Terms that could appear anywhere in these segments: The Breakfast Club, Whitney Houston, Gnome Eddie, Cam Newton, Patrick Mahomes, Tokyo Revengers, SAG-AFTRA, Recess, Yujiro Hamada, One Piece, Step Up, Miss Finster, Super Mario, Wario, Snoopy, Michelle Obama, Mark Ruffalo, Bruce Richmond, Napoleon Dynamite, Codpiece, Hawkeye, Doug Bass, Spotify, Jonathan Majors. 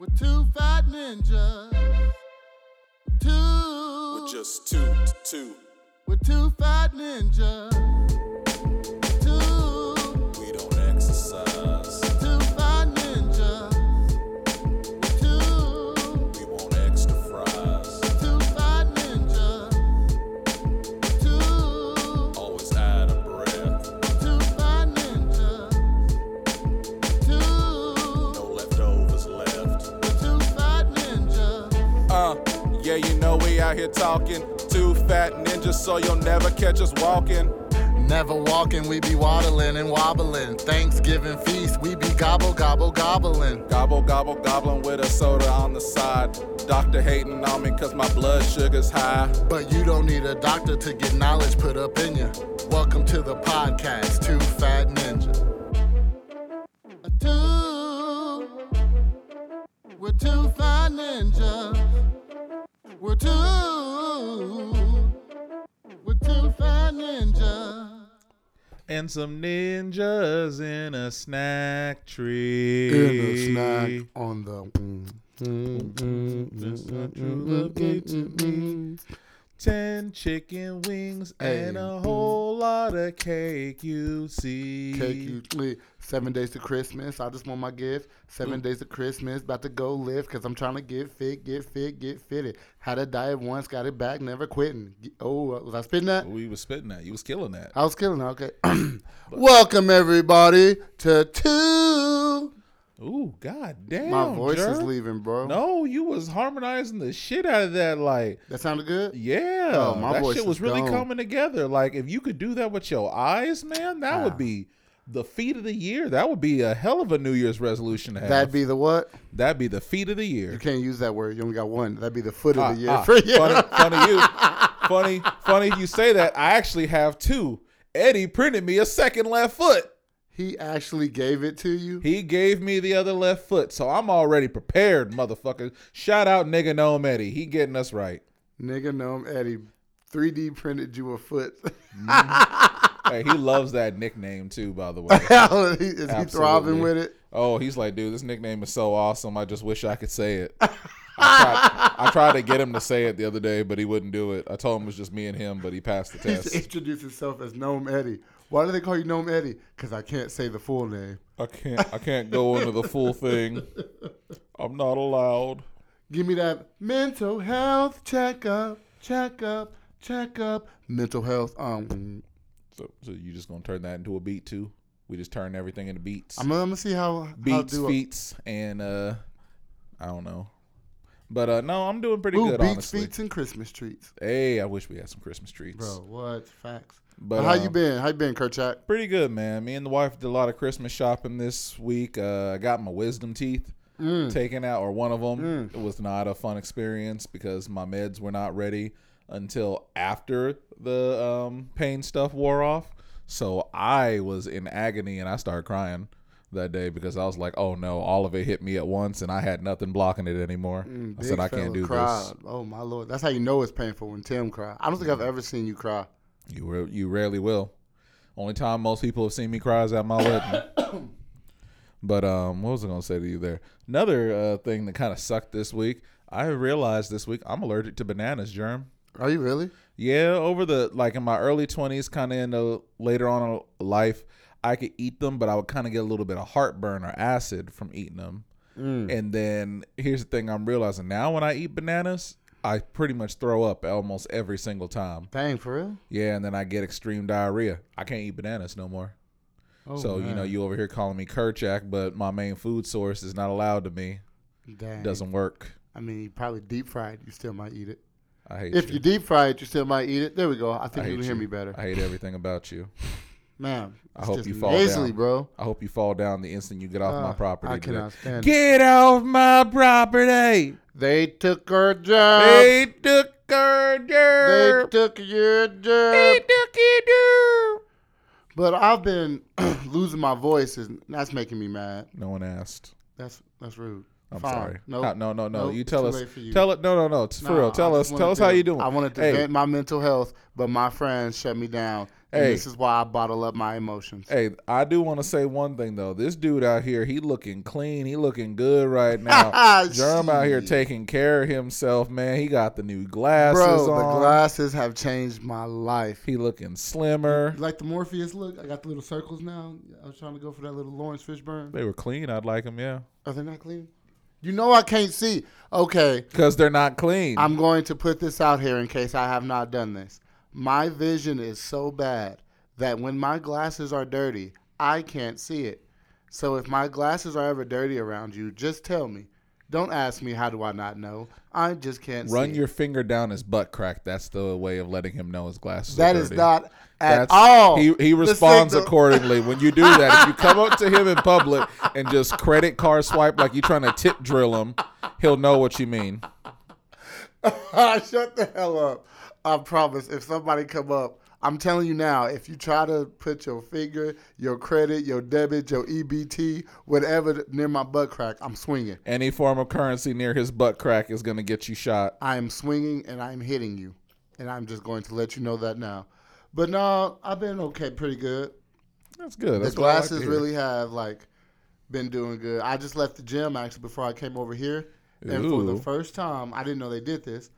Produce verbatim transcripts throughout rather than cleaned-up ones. With two fat ninjas. Two. With just two, t- two. With two fat ninjas. Two. We don't exercise. Two fat ninjas. Two. We want extra fries. Two fat ninjas. Two. Always out of breath. Two fat ninjas. Two. No leftovers left. Two fat ninjas. Uh, yeah, you know we out here talking. Two fat ninjas, so you'll never catch us walking. Never walking, we be waddling and wobbling. Thanksgiving feast, we be gobble, gobble, gobbling. Gobble, gobble, gobbling with a soda on the side. Doctor hating on me cause my blood sugar's high. But you don't need a doctor to get knowledge put up in ya. Welcome to the podcast, Two Fat Ninja. A two, we're two fat ninjas. We're two, we're two fat ninjas. And some ninjas in a snack tree. In a snack on the... Just what you love gave to me. Ten chicken wings hey. And a whole lot of cake you see. Cake you see. Seven days to Christmas. I just want my gift. Seven mm. days to Christmas. About to go live because I'm trying to get fit, get fit, get fitted. Had a diet once, got it back, never quitting. Oh, was I spitting that? We were spitting that. You was killing that. I was killing that. Okay. Welcome, everybody, to two. Ooh, goddamn. My voice jerk. Is leaving, bro. No, you was harmonizing the shit out of that. Like that sounded good? Yeah. Oh, my that voice shit was really gone. Coming together. Like, if you could do that with your eyes, man, that ah. would be the feat of the year. That would be a hell of a New Year's resolution to have. That'd be the what? That'd be the feat of the year. You can't use that word. You only got one. That'd be the foot ah, of the year ah, for you. Funny, funny you. Funny, funny you say that. I actually have two. Eddie printed me a second left foot. He actually gave it to you? He gave me the other left foot, so I'm already prepared, motherfucker. Shout out Nigga Gnome Eddie. He getting us right. Nigga Gnome Eddie three D printed you a foot. Mm-hmm. Hey, he loves that nickname, too, by the way. Is Absolutely. He throbbing with it? Oh, he's like, dude, this nickname is so awesome. I just wish I could say it. I, tried, I tried to get him to say it the other day, but he wouldn't do it. I told him it was just me and him, but he passed the test. He introduced himself as Gnome Eddie. Why do they call you Gnome Eddie? Because I can't say the full name. I can't I can't go into the full thing. I'm not allowed. Give me that mental health checkup, checkup, checkup. Mental health. Um. So, so you just going to turn that into a beat, too? We just turn everything into beats? I'm, I'm going to see how Beats, how do beats, a- and uh, I don't know. But, uh, no, I'm doing pretty Ooh, good, beats, honestly. Beats, and Christmas treats. Hey, I wish we had some Christmas treats. Bro, what? Facts. But, but how um, you been? How you been, Kerchak? Pretty good, man. Me and the wife did a lot of Christmas shopping this week. Uh, I got my wisdom teeth mm. taken out, or one of them. Mm. It was not a fun experience because my meds were not ready until after the um, pain stuff wore off. So I was in agony, and I started crying that day because I was like, oh no, all of it hit me at once and I had nothing blocking it anymore. Mm, I said, I can't do cried. This. Oh my Lord. That's how you know it's painful when Tim cried. I don't think I've ever seen you cry. You re- you rarely will. Only time most people have seen me cry is at my wedding. But um, what was I going to say to you there? Another uh, thing that kind of sucked this week. I realized this week I'm allergic to bananas, Germ. Are you really? Yeah. Over the, like in my early twenties, kind of into later on in life, I could eat them, but I would kind of get a little bit of heartburn or acid from eating them. Mm. And then here's the thing I'm realizing now when I eat bananas, I pretty much throw up almost every single time. Dang, for real? Yeah, and then I get extreme diarrhea. I can't eat bananas no more. Oh, so, man. You know, you over here calling me Kerchak, but my main food source is not allowed to me. Dang. It doesn't work. I mean, you probably deep fried, you still might eat it. I hate if you. If you deep fried it, you still might eat it. There we go. I think I you can hear me better. I hate everything about you. Man, I hope you fall nasally, down. Bro. I hope you fall down the instant you get off uh, my property. I cannot stand Get it. Off my property. They took her job. They took her job. They took your job. They took your job. But I've been losing my voice, and that's making me mad. No one asked. That's that's rude. I'm Fine. Sorry. Nope. No, no, no, no. Nope. You tell it's us. You. Tell it. No, no, no. It's nah, for real. Tell I us. Tell us to, how you doing. I wanted to hey. vent my mental health, but my friends shut me down. And hey, this is why I bottle up my emotions. Hey, I do want to say one thing, though. This dude out here, he looking clean. He looking good right now. Germ out here taking care of himself, man. He got the new glasses Bro, on. Bro, the glasses have changed my life. He looking slimmer. Like the Morpheus look. I got the little circles now. I was trying to go for that little Lawrence Fishburne. They were clean. I'd like them, yeah. Are they not clean? You know I can't see. Okay. Because they're not clean. I'm going to put this out here in case I have not done this. My vision is so bad that when my glasses are dirty, I can't see it. So if my glasses are ever dirty around you, just tell me. Don't ask me how do I not know. I just can't see it. Run your finger down his butt crack. That's the way of letting him know his glasses are dirty. That is not at all. He, he responds accordingly when you do that. If you come up to him in public and just credit card swipe like you're trying to tip drill him, he'll know what you mean. Shut the hell up. I promise, if somebody come up, I'm telling you now, if you try to put your finger, your credit, your debit, your E B T, whatever near my butt crack, I'm swinging. Any form of currency near his butt crack is going to get you shot. I am swinging and I'm hitting you, and I'm just going to let you know that now. But no, I've been okay, pretty good. That's good. That's the glasses like really have like been doing good. I just left the gym actually before I came over here, and Ooh. for the first time, I didn't know they did this.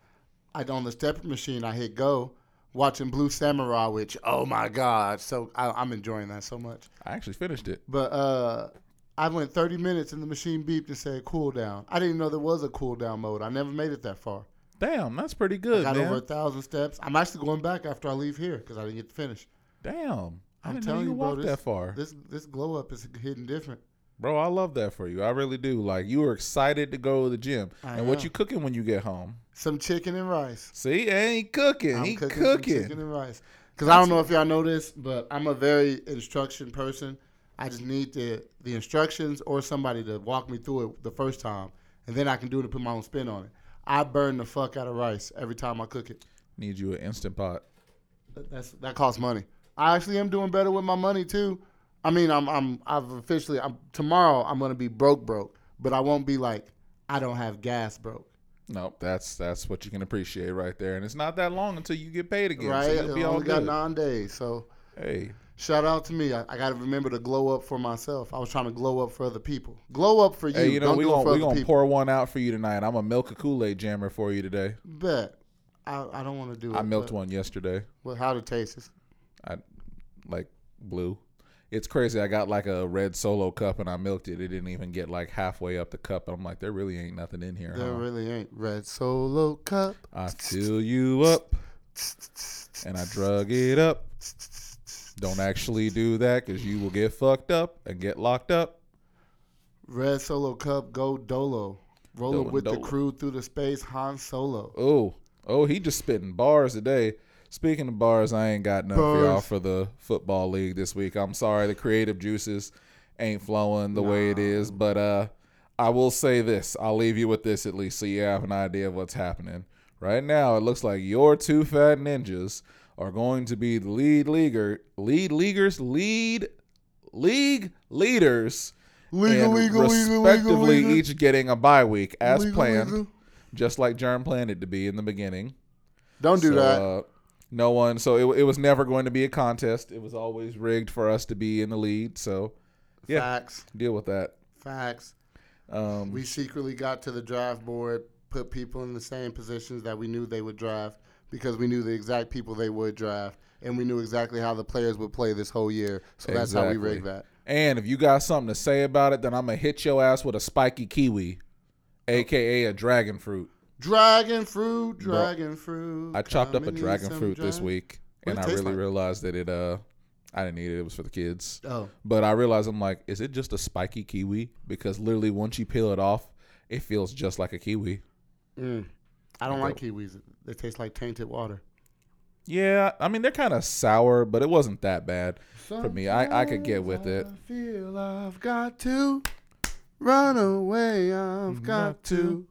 I on the stepper machine, I hit go, watching Blue Samurai, which, oh, my God. So I, I'm enjoying that so much. I actually finished it. But uh, I went thirty minutes, and the machine beeped and said cool down. I didn't know there was a cool down mode. I never made it that far. Damn, that's pretty good, man. I got man. over a thousand steps. I'm actually going back after I leave here because I didn't get to finish. Damn. I I'm didn't telling know you, you walked bro, this, that far. This, this glow up is hitting different. Bro, I love that for you. I really do. Like, you were excited to go to the gym. I and know. What you cooking when you get home? Some chicken and rice. See, I ain't cooking. I'm he cooking. cooking. Some chicken and rice. Because I don't know if y'all know this, but I'm a very instruction person. I just need the, the instructions or somebody to walk me through it the first time. And then I can do it and put my own spin on it. I burn the fuck out of rice every time I cook it. Need you an Instant Pot. That's, that costs money. I actually am doing better with my money, too. I mean, I'm, I'm, I've officially, I'm, tomorrow I'm going to be broke, broke, but I won't be like, I don't have gas, broke. Nope, that's, that's what you can appreciate right there. And it's not that long until you get paid again. Right, so I only got nine days. So, hey, shout out to me. I, I got to remember to glow up for myself. I was trying to glow up for other people. Glow up for you. Hey, you know, we're going to pour one out for you tonight. I'm going to milk a Kool-Aid jammer for you today. Bet. I, I don't want to do it. I milked one yesterday. Well, how'd it taste? I, like blue. It's crazy. I got like a red Solo cup and I milked it. It didn't even get like halfway up the cup. I'm like, there really ain't nothing in here. There huh? really ain't. Red Solo cup. I fill you up and I drug it up. Don't actually do that because you will get fucked up and get locked up. Red Solo cup, go Dolo. Rolling with dolo. The crew through the space, Han Solo. Oh, oh, he just spitting bars today. Speaking of bars, I ain't got nothing bars. for y'all for the football league this week. I'm sorry, the creative juices ain't flowing the nah. way it is. But uh, I will say this. I'll leave you with this at least so you have an idea of what's happening. Right now, it looks like your two fat ninjas are going to be the lead leaguer, lead leaguers, lead league leaders, legal, and legal, respectively legal, legal. each getting a bye week as legal, planned, legal. just like Germ planned it to be in the beginning. Don't do so, that. Uh, No one, so it it was never going to be a contest. It was always rigged for us to be in the lead. So, yeah, facts. Deal with that. Facts. Um, we secretly got to the draft board, put people in the same positions that we knew they would draft because we knew the exact people they would draft, and we knew exactly how the players would play this whole year. So that's exactly. how we rigged that. And if you got something to say about it, then I'm going to hit your ass with a spiky kiwi, a k a a dragon fruit. Dragon fruit, dragon Bro, fruit. I chopped up a dragon fruit dra- this week, and I really like? realized that it, uh, I didn't eat it. It was for the kids. Oh. But I realized, I'm like, is it just a spiky kiwi? Because literally once you peel it off, it feels just like a kiwi. Mm. I don't Bro. like kiwis. They taste like tainted water. Yeah. I mean, they're kind of sour, but it wasn't that bad Sometimes for me. I, I could get with it. I feel I've got to run away. I've got to.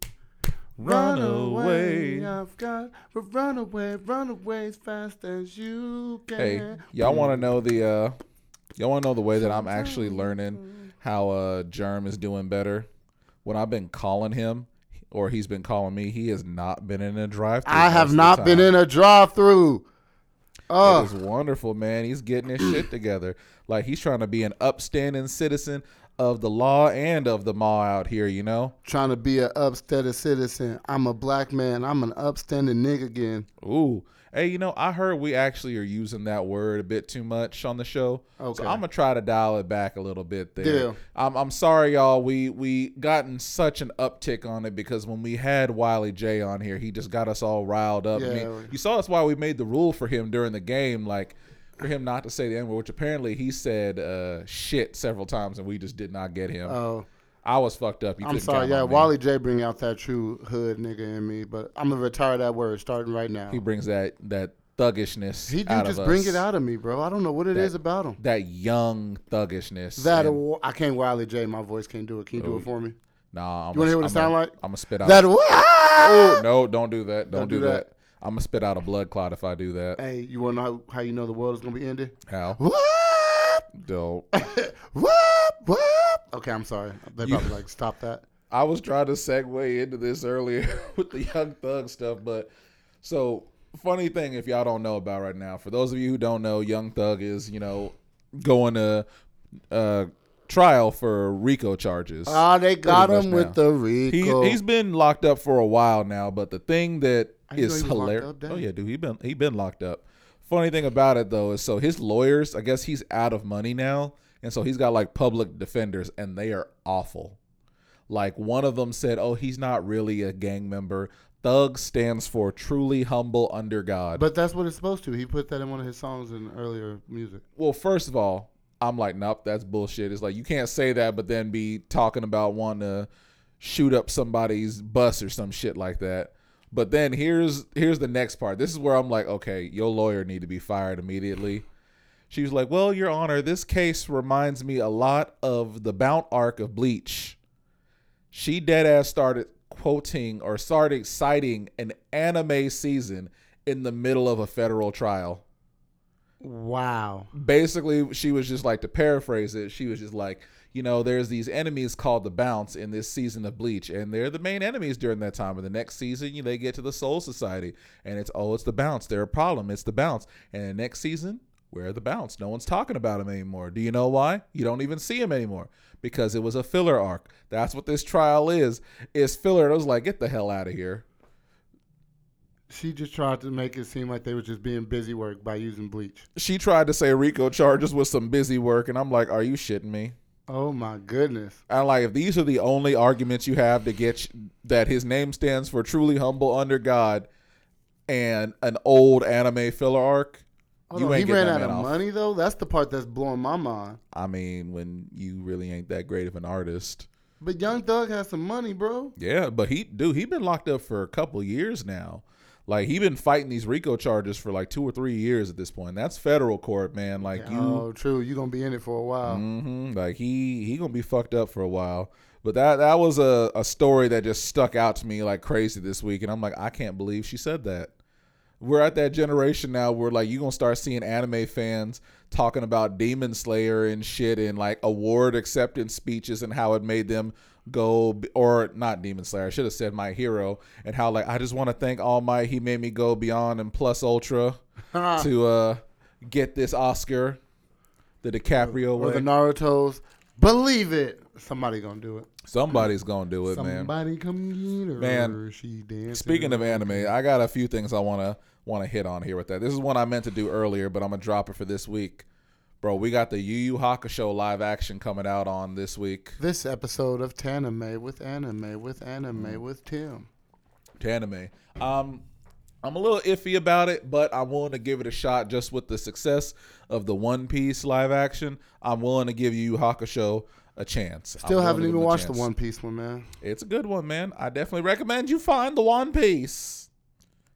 Run away, I've got to run away, run away as fast as you can. Hey, y'all want to know the, uh, y'all want to know the way that I'm actually learning how uh, Germ is doing better? When I've been calling him, or he's been calling me, he has not been in a drive-thru. I have not been in a drive-thru. Oh. It was wonderful, man. He's getting his shit together. Like, he's trying to be an upstanding citizen of the law and of the mall out here, you know? Trying to be an upstanding citizen. I'm a black man. I'm an upstanding nigga again. Ooh. Hey, you know, I heard we actually are using that word a bit too much on the show. Okay. So I'm going to try to dial it back a little bit there. Yeah. I'm, I'm sorry, y'all. We we gotten such an uptick on it because when we had Wiley J on here, he just got us all riled up. Yeah. I mean, you saw us why we made the rule for him during the game, like for him not to say the N-word, which apparently he said uh, shit several times and we just did not get him. Oh. I was fucked up. You I'm sorry. Yeah, Wally J bring out that true hood nigga in me, but I'm gonna retire that word starting right now. He brings that that thuggishness. He do out just of us. Bring it out of me, bro. I don't know what it that, is about him. That young thuggishness. That and, I can't Wally J. My voice can't do it. Can you do it for me? Nah. I'm you wanna hear what I'm it sound a, like? I'm gonna spit out. That. Oh, no, don't do that. Don't, don't do that. that. I'm gonna spit out a blood clot if I do that. Hey, you wanna know how, how you know the world is gonna be ended? How? Dope. Okay, I'm sorry. They probably you, like, stop that. I was trying to segue into this earlier with the Young Thug stuff, but so funny thing if y'all don't know about right now, for those of you who don't know, Young Thug is, you know, going to uh, trial for RICO charges. Oh, they got him with the RICO. He, he's been locked up for a while now, but the thing that is hilarious. Oh, yeah, dude, he been he been locked up. Funny thing about it, though, is so his lawyers, I guess he's out of money now. And so he's got like public defenders and they are awful. Like one of them said, oh, he's not really a gang member. Thug stands for truly humble under God. But that's what it's supposed to. He put that in one of his songs in earlier music. Well, first of all, I'm like, nope, that's bullshit. It's like you can't say that, but then be talking about wanting to shoot up somebody's bus or some shit like that. But then here's here's the next part. This is where I'm like, okay, your lawyer need to be fired immediately. She was like, well, Your Honor, this case reminds me a lot of the Bount arc of Bleach. She dead ass started quoting or started citing an anime season in the middle of a federal trial. Wow. Basically, she was just like, to paraphrase it, she was just like, you know, there's these enemies called the Bounts in this season of Bleach, and they're the main enemies during that time. And the next season, you know, they get to the Soul Society, and it's, oh, it's the Bounts. They're a problem. It's the Bounts. And the next season... Where are the Bounts? No one's talking about him anymore. Do you know why? You don't even see him anymore because it was a filler arc. That's what this trial is. It's filler. I was like, get the hell out of here. She just tried to make it seem like they were just being busy work by using Bleach. She tried to say RICO charges with some busy work, and I'm like, are you shitting me? Oh, my goodness. I'm like, if these are the only arguments you have to get that his name stands for truly humble under God and an old anime filler arc, You on, he ran out of off. money, though? That's the part that's blowing my mind. I mean, when you really ain't that great of an artist. But Young Thug has some money, bro. Yeah, but he, dude, he been locked up for a couple years now. Like, he been fighting these RICO charges for like two or three years at this point. That's federal court, man. Like, yeah, you, oh, true. You gonna be in it for a while. Mm-hmm. Like, he he gonna be fucked up for a while. But that that was a, a story that just stuck out to me like crazy this week, and I'm like, I can't believe she said that. We're at that generation now where, like, you're going to start seeing anime fans talking about Demon Slayer and shit and, like, award acceptance speeches and how it made them go – or not Demon Slayer. I should have said My Hero and how, like, I just want to thank All Might. He made me go beyond and plus ultra to uh, get this Oscar, the DiCaprio way. Or the Narutos. Believe it. Somebody gonna do it. Somebody's gonna do it, Somebody man. Somebody come get her. Man, she dancing. Speaking of anime, I got a few things I wanna wanna hit on here with that. This is one I meant to do earlier, but I'm gonna drop it for this week, bro. We got the Yu Yu Hakusho live action coming out on this week. This episode of Tanime with anime with anime with Tim. Tanime. Um, I'm a little iffy about it, but I'm willing to give it a shot. Just with the success of the One Piece live action, I'm willing to give Yu Yu Hakusho a chance. Still haven't even watched the One Piece one, man. It's a good one, man. I definitely recommend you find the One Piece.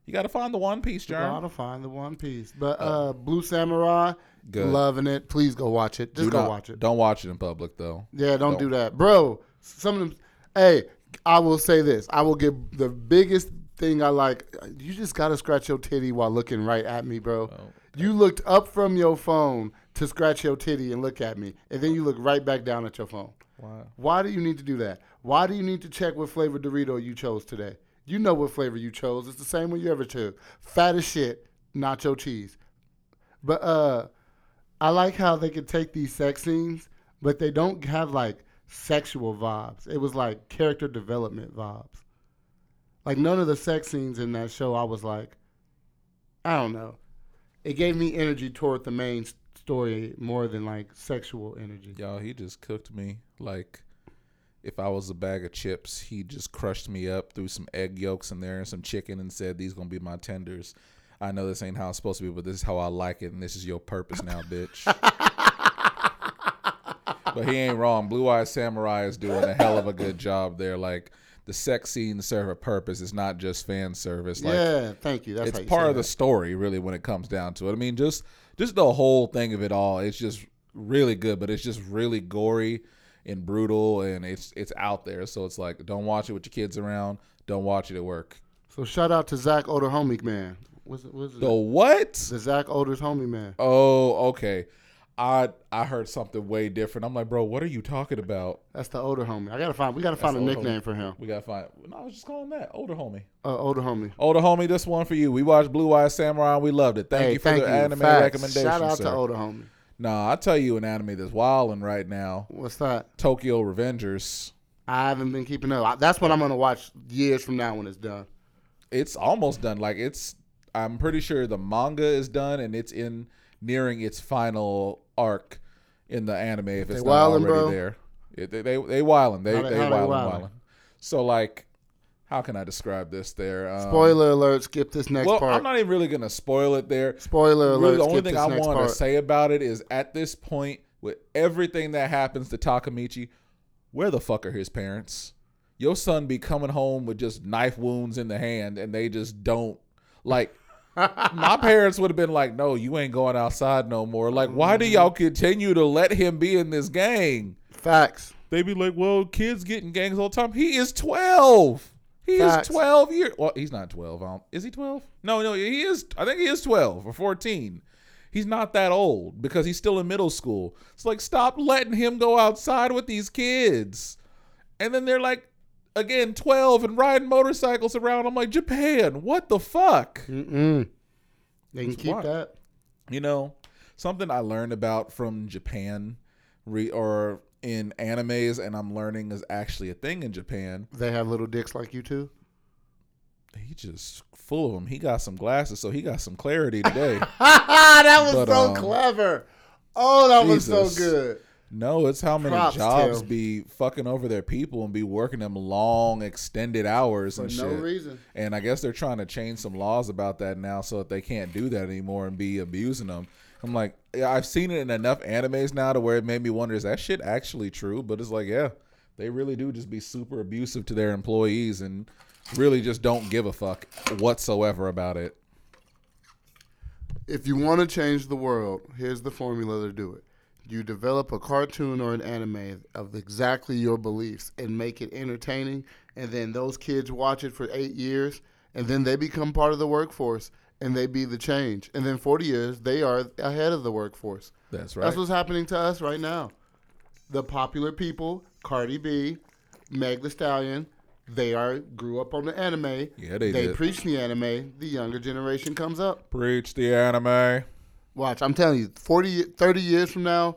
You got to find the One Piece, John. You got to find the One Piece. But uh, uh, Blue Samurai, good. Loving it. Please go watch it. Just do go not, watch it. Don't watch it in public, though. Yeah, don't, don't do that. Bro, some of them. Hey, I will say this. I will give the biggest thing I like. You just got to scratch your titty while looking right at me, bro. Okay. You looked up from your phone to scratch your titty and look at me, and then you look right back down at your phone. Wow. Why do you need to do that? Why do you need to check what flavor Dorito you chose today? You know what flavor you chose. It's the same one you ever took. Fat as shit, nacho cheese. But uh, I like how they could take these sex scenes, but they don't have like sexual vibes. It was like character development vibes. Like none of the sex scenes in that show, I was like, I don't know. It gave me energy toward the main story more than like sexual energy. Y'all, he just cooked me. Like if I was a bag of chips, he just crushed me up, threw some egg yolks in there and some chicken and said, these going to be my tenders. I know this ain't how it's supposed to be, but this is how I like it, and this is your purpose now, bitch. But he ain't wrong. Blue Eyes Samurai is doing a hell of a good job there. Like, the sex scene serve a purpose. It's not just fan service. Like, yeah, thank you. That's it's how you part of that. The story, really, when it comes down to it. I mean, just just the whole thing of it all. It's just really good, but it's just really gory and brutal, and it's it's out there. So it's like, don't watch it with your kids around. Don't watch it at work. So shout out to Zach Older Homie Man. What's it, what's it? The what? The Zach Older's homie man. Oh, okay. I I heard something way different. I'm like, bro, what are you talking about? That's the older homie. I gotta find. We gotta That's find a nickname homie. For him. We gotta find. No, I was just calling that older homie. Uh, older homie. Older homie. This one for you. We watched Blue Eyes Samurai. And we loved it. Thank hey, you for thank the you. Anime Facts. Recommendation. Shout out sir. To older homie. Nah, I tell you an anime that's wilding right now. What's that? Tokyo Revengers. I haven't been keeping up. That's what I'm gonna watch years from now when it's done. It's almost done. Like it's. I'm pretty sure the manga is done and it's in nearing its final arc in the anime if it's they not wildin', already bro. There. It, they they they wildin'. They they, they wildin', wildin'. wildin'. So like, how can I describe this? There. Um, Spoiler alert! Skip this next well, part. Well, I'm not even really gonna spoil it there. Spoiler alert! Really, the only skip thing I want part. To say about it is at this point, with everything that happens to Takamichi, where the fuck are his parents? Your son be coming home with just knife wounds in the hand, and they just don't like. My parents would have been like, no, you ain't going outside no more. Like, why do y'all continue to let him be in this gang? Facts. They be like, well, kids get in gangs all the time. He is twelve. He Facts. Is twelve years. Well, he's not twelve. Um, is he twelve? No, no, he is. I think he is twelve or fourteen. He's not that old because he's still in middle school. It's like, stop letting him go outside with these kids. And then they're like, again, twelve and riding motorcycles around. I'm like, Japan, what the fuck? Mm-mm. They can keep that. You know, something I learned about from Japan re- or in animes, and I'm learning is actually a thing in Japan. They have little dicks like you too? He just full of them. He got some glasses, so he got some clarity today. That was but, so um, clever. Oh, that Jesus. Was so good. No, it's how many Props jobs too. Be fucking over their people and be working them long, extended hours for and shit. For no reason. And I guess they're trying to change some laws about that now so that they can't do that anymore and be abusing them. I'm like, I've seen it in enough animes now to where it made me wonder, is that shit actually true? But it's like, yeah, they really do just be super abusive to their employees and really just don't give a fuck whatsoever about it. If you want to change the world, here's the formula to do it. You develop a cartoon or an anime of exactly your beliefs and make it entertaining, and then those kids watch it for eight years, and then they become part of the workforce, and they be the change. And then forty years, they are ahead of the workforce. That's right. That's what's happening to us right now. The popular people, Cardi B, Meg Thee Stallion, they are grew up on the anime. Yeah, they, they did. Preach the anime. The younger generation comes up. Preach the anime. Watch, I'm telling you, forty, thirty years from now,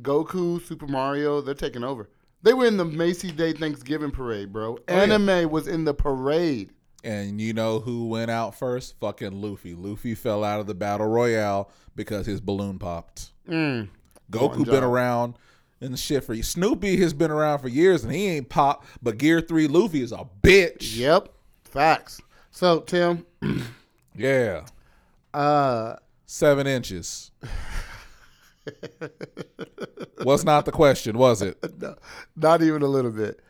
Goku, Super Mario, they're taking over. They were in the Macy's Day Thanksgiving parade, bro. Anime oh, yeah. was in the parade. And you know who went out first? Fucking Luffy. Luffy fell out of the Battle Royale because his balloon popped. Mm. Goku been around and shit for you. Snoopy has been around for years, and he ain't popped, but Gear three Luffy is a bitch. Yep. Facts. So, Tim. Yeah. Uh... Seven inches. Was not the question, was it? No, not even a little bit.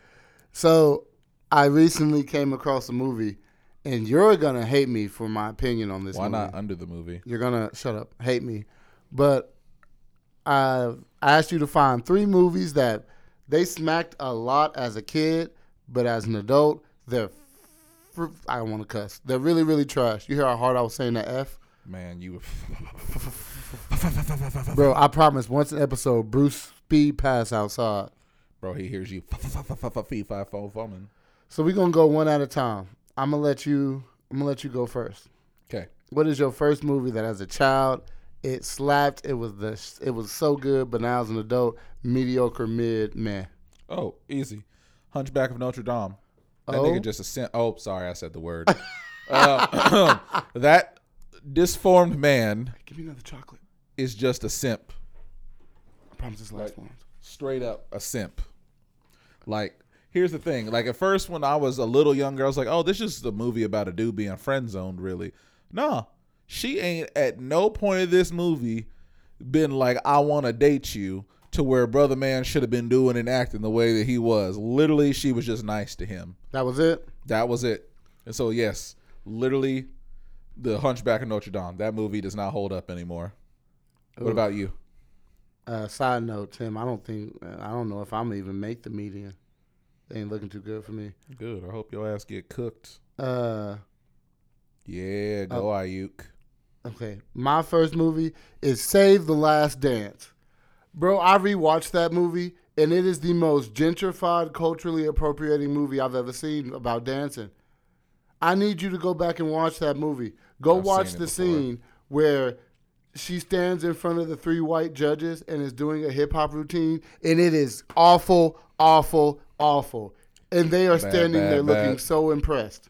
So I recently came across a movie, and you're going to hate me for my opinion on this Why movie. Why not under the movie? You're going to, shut up, hate me. But I asked you to find three movies that they smacked a lot as a kid, but as an adult, they're, I don't want to cuss, they're really, really trash. You hear how hard I was saying that F? Man, you were... Bro, I promise, once an episode, Bruce speed pass outside. Bro, he hears you. So we're going to go one at a time. I'm going to let you I'm gonna let you go first. Okay. What is your first movie that as a child It slapped. It was the. It was so good, but now as an adult, mediocre, mid, meh. Oh, easy. Hunchback of Notre Dame. That oh? nigga just a sin. Oh, sorry, I said the word. uh, that disformed man. Give me another chocolate. Is just a simp. I promise this last like, one. Straight up a simp. Like, here's the thing. Like, at first when I was a little younger, I was like, oh, this is the movie about a dude being friend zoned, really. Nah. She ain't at no point of this movie been like, I want to date you, to where brother man should have been doing and acting the way that he was. Literally, she was just nice to him. That was it? That was it. And so, yes, literally, The Hunchback of Notre Dame. That movie does not hold up anymore. Ooh. What about you? Uh, side note, Tim, I don't think, I don't know if I'm going to even make the median. It ain't looking too good for me. Good. I hope your ass get cooked. Uh, Yeah, go uh, Ayuk. Okay. My first movie is Save the Last Dance. Bro, I rewatched that movie, and it is the most gentrified, culturally appropriating movie I've ever seen about dancing. I need you to go back and watch that movie. Go I've watch the before. Scene where she stands in front of the three white judges and is doing a hip-hop routine, and it is awful, awful, awful. And they are bad, standing bad, there bad. looking so impressed.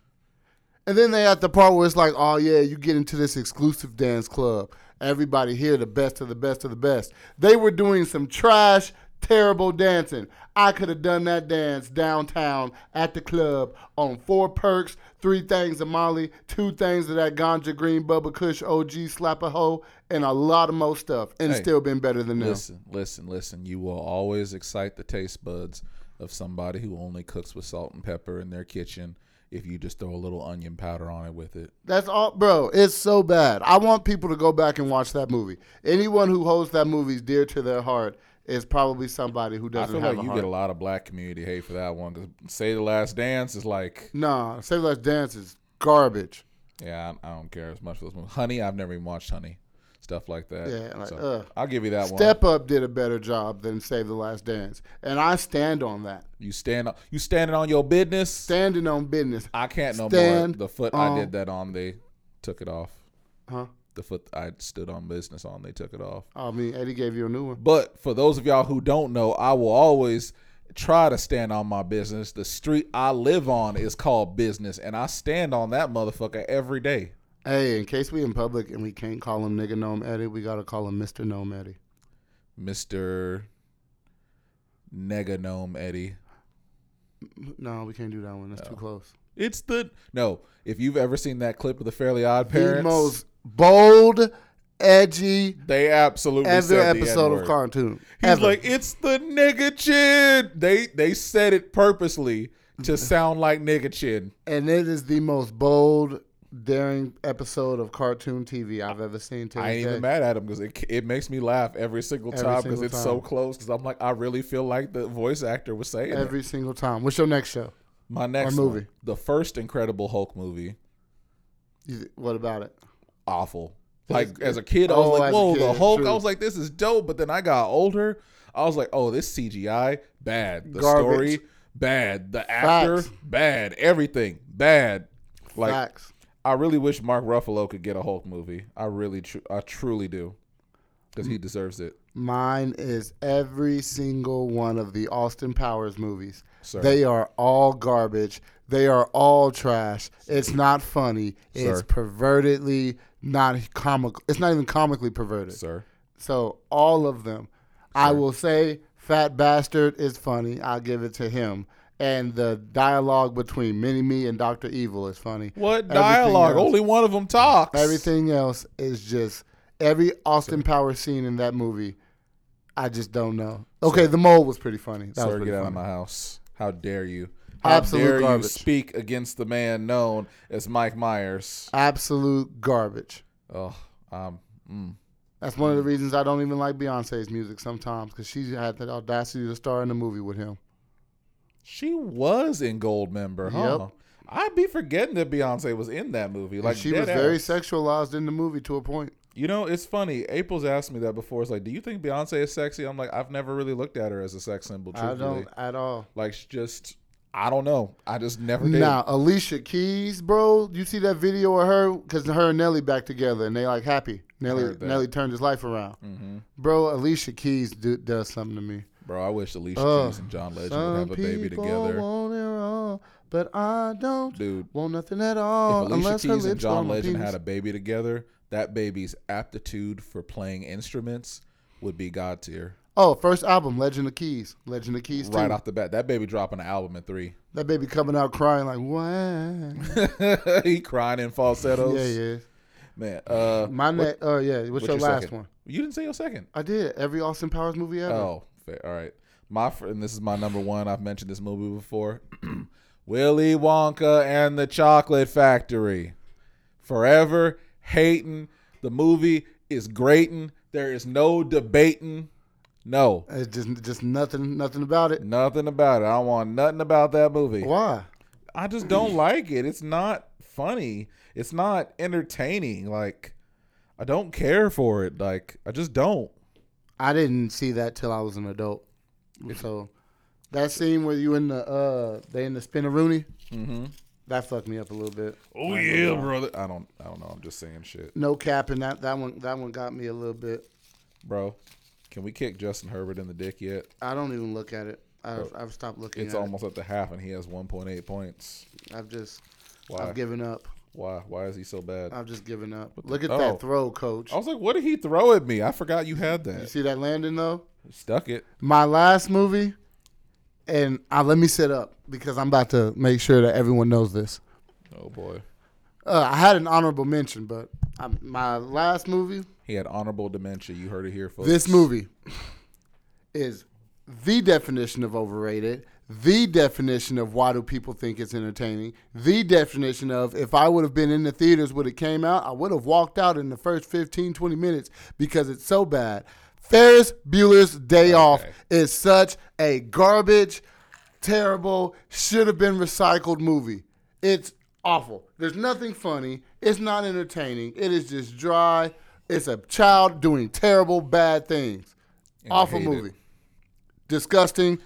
And then they at the part where it's like, oh, yeah, you get into this exclusive dance club. Everybody here, the best of the best of the best. They were doing some trash, terrible dancing. I could have done that dance downtown at the club on four perks, three things of Molly, two things of that ganja green Bubba Kush O G slap a hoe, and a lot of more stuff, and hey, still been better than them. Listen, listen, listen. You will always excite the taste buds of somebody who only cooks with salt and pepper in their kitchen. If you just throw a little onion powder on it with it. That's all, bro. It's so bad. I want people to go back and watch that movie. Anyone who holds that movie dear to their heart is probably somebody who doesn't have a heart. I feel like you heart. get a lot of black community hate for that one. Because Save the Last Dance is like. Nah, Save the Last Dance is garbage. Yeah, I, I don't care as much for those movies. Honey, I've never even watched Honey. Stuff like that. Yeah, like, so, uh, I'll give you that Step one. Step Up did a better job than Save the Last Dance, and I stand on that. You stand on, you standing on your business. Standing on business. I can't no stand more. The foot on, I did that on, they took it off. Huh? The foot I stood on business on, they took it off. I mean, Eddie gave you a new one. But for those of y'all who don't know, I will always try to stand on my business. The street I live on is called business, and I stand on that motherfucker every day. Hey, in case we in public and we can't call him nigga Gnome Eddie, we got to call him Mister Gnome Eddie. Mister Nega Gnome Eddie. No, we can't do that one. That's no. too close. It's the... No, if you've ever seen that clip of the Fairly Odd Parents... The most bold, edgy... They absolutely every said episode of cartoon. He's ever. Like, it's the nigga chin. They, they said it purposely to sound like nigga chin. And it is the most bold... daring episode of cartoon T V I've ever seen. To I ain't even mad at him because it it makes me laugh every single time because it's time. so close. Because I'm like, I really feel like the voice actor was saying every it. single time. What's your next show? My next movie, one, the first Incredible Hulk movie. What about it? Awful. Like as a kid, I was oh, like, whoa, kid, the Hulk. True. I was like, this is dope. But then I got older. I was like, oh, this C G I bad. The Garbage. story bad. The actor Facts. bad. Everything bad. Like. Facts. I really wish Mark Ruffalo could get a Hulk movie. I really, tr- I truly do, because he deserves it. Mine is every single one of the Austin Powers movies. Sir. They are all garbage. They are all trash. It's not funny. Sir. It's pervertedly not comic. It's not even comically perverted. Sir. So all of them. Sir. I will say, Fat Bastard is funny. I'll give it to him. And the dialogue between Mini-Me and Doctor Evil is funny. What dialogue? Else, Only one of them talks. Everything else is just every Austin Powers scene in that movie. I just don't know. Okay, Sir. The mole was pretty funny. That Sir, was pretty get funny. Out of my house! How dare you? How Absolute dare garbage. You speak against the man known as Mike Myers? Absolute garbage. Oh, um. Mm. That's one of the reasons I don't even like Beyonce's music sometimes because she had the audacity to star in a movie with him. She was in Goldmember, huh? Yep. I'd be forgetting that Beyonce was in that movie. Like and she was ass. very sexualized in the movie to a point. You know, it's funny. April's asked me that before. It's like, do you think Beyonce is sexy? I'm like, I've never really looked at her as a sex symbol. Truthfully. I don't at all. Like, just I don't know. I just never did. Now, Alicia Keys, bro, you see that video of her? Because her and Nelly back together, and they like happy. Nelly Nelly turned his life around. Mm-hmm. Bro, Alicia Keys do, does something to me. Bro, I wish Alicia uh, Keys and John Legend would have a baby together. Want it all, but I don't Dude, want nothing at all. If Alicia Keys and John Legend had a baby together, that baby's aptitude for playing instruments would be God tier. Oh, first album, Legend of Keys. Legend of Keys, too. Right off the bat. That baby dropping an album in three. That baby coming out crying like, why? He crying in falsettos. Yeah, yeah. Man. Uh, My neck. Oh, uh, yeah. What's, what's your, your last second? one? You didn't say your second. I did. Every Austin Powers movie ever. Oh, fair. All right. My friend, this is my number one. I've mentioned this movie before. Willy Wonka and the Chocolate Factory. Forever hating. The movie is greatin'. There is no debating. No. It's just just nothing nothing about it. Nothing about it. I don't want nothing about that movie. Why? I just don't like it. It's not funny. It's not entertaining. Like, I don't care for it. Like, I just don't. I didn't see that till I was an adult. So that scene where you in the uh they in the spinaroonie, mm-hmm. that fucked me up a little bit. Oh yeah, brother. I don't I don't know, I'm just saying shit. No capping, that that one that one got me a little bit. Bro. Can we kick Justin Herbert in the dick yet? I don't even look at it. I've, I've stopped looking it's at it. It's almost at the half, and he has one point eight points. I've just Why? I've given up. Why? Why is he so bad? I've just given up. The, look at oh. that throw, coach. I was like, what did he throw at me? I forgot you had that. You see that landing, though? He stuck it. My last movie, and I, let me sit up because I'm about to make sure that everyone knows this. Oh, boy. Uh, I had an honorable mention, but I, my last movie... He had honorable dementia. You heard it here, folks. This movie is the definition of overrated, the definition of why do people think it's entertaining, the definition of if I would have been in the theaters when it came out, I would have walked out in the first fifteen, twenty minutes because it's so bad. Ferris Bueller's Day okay. Off is such a garbage, terrible, should have been recycled movie. It's awful. There's nothing funny. It's not entertaining. It is just dry. It's a child doing terrible, bad things. And awful movie. It. Disgusting.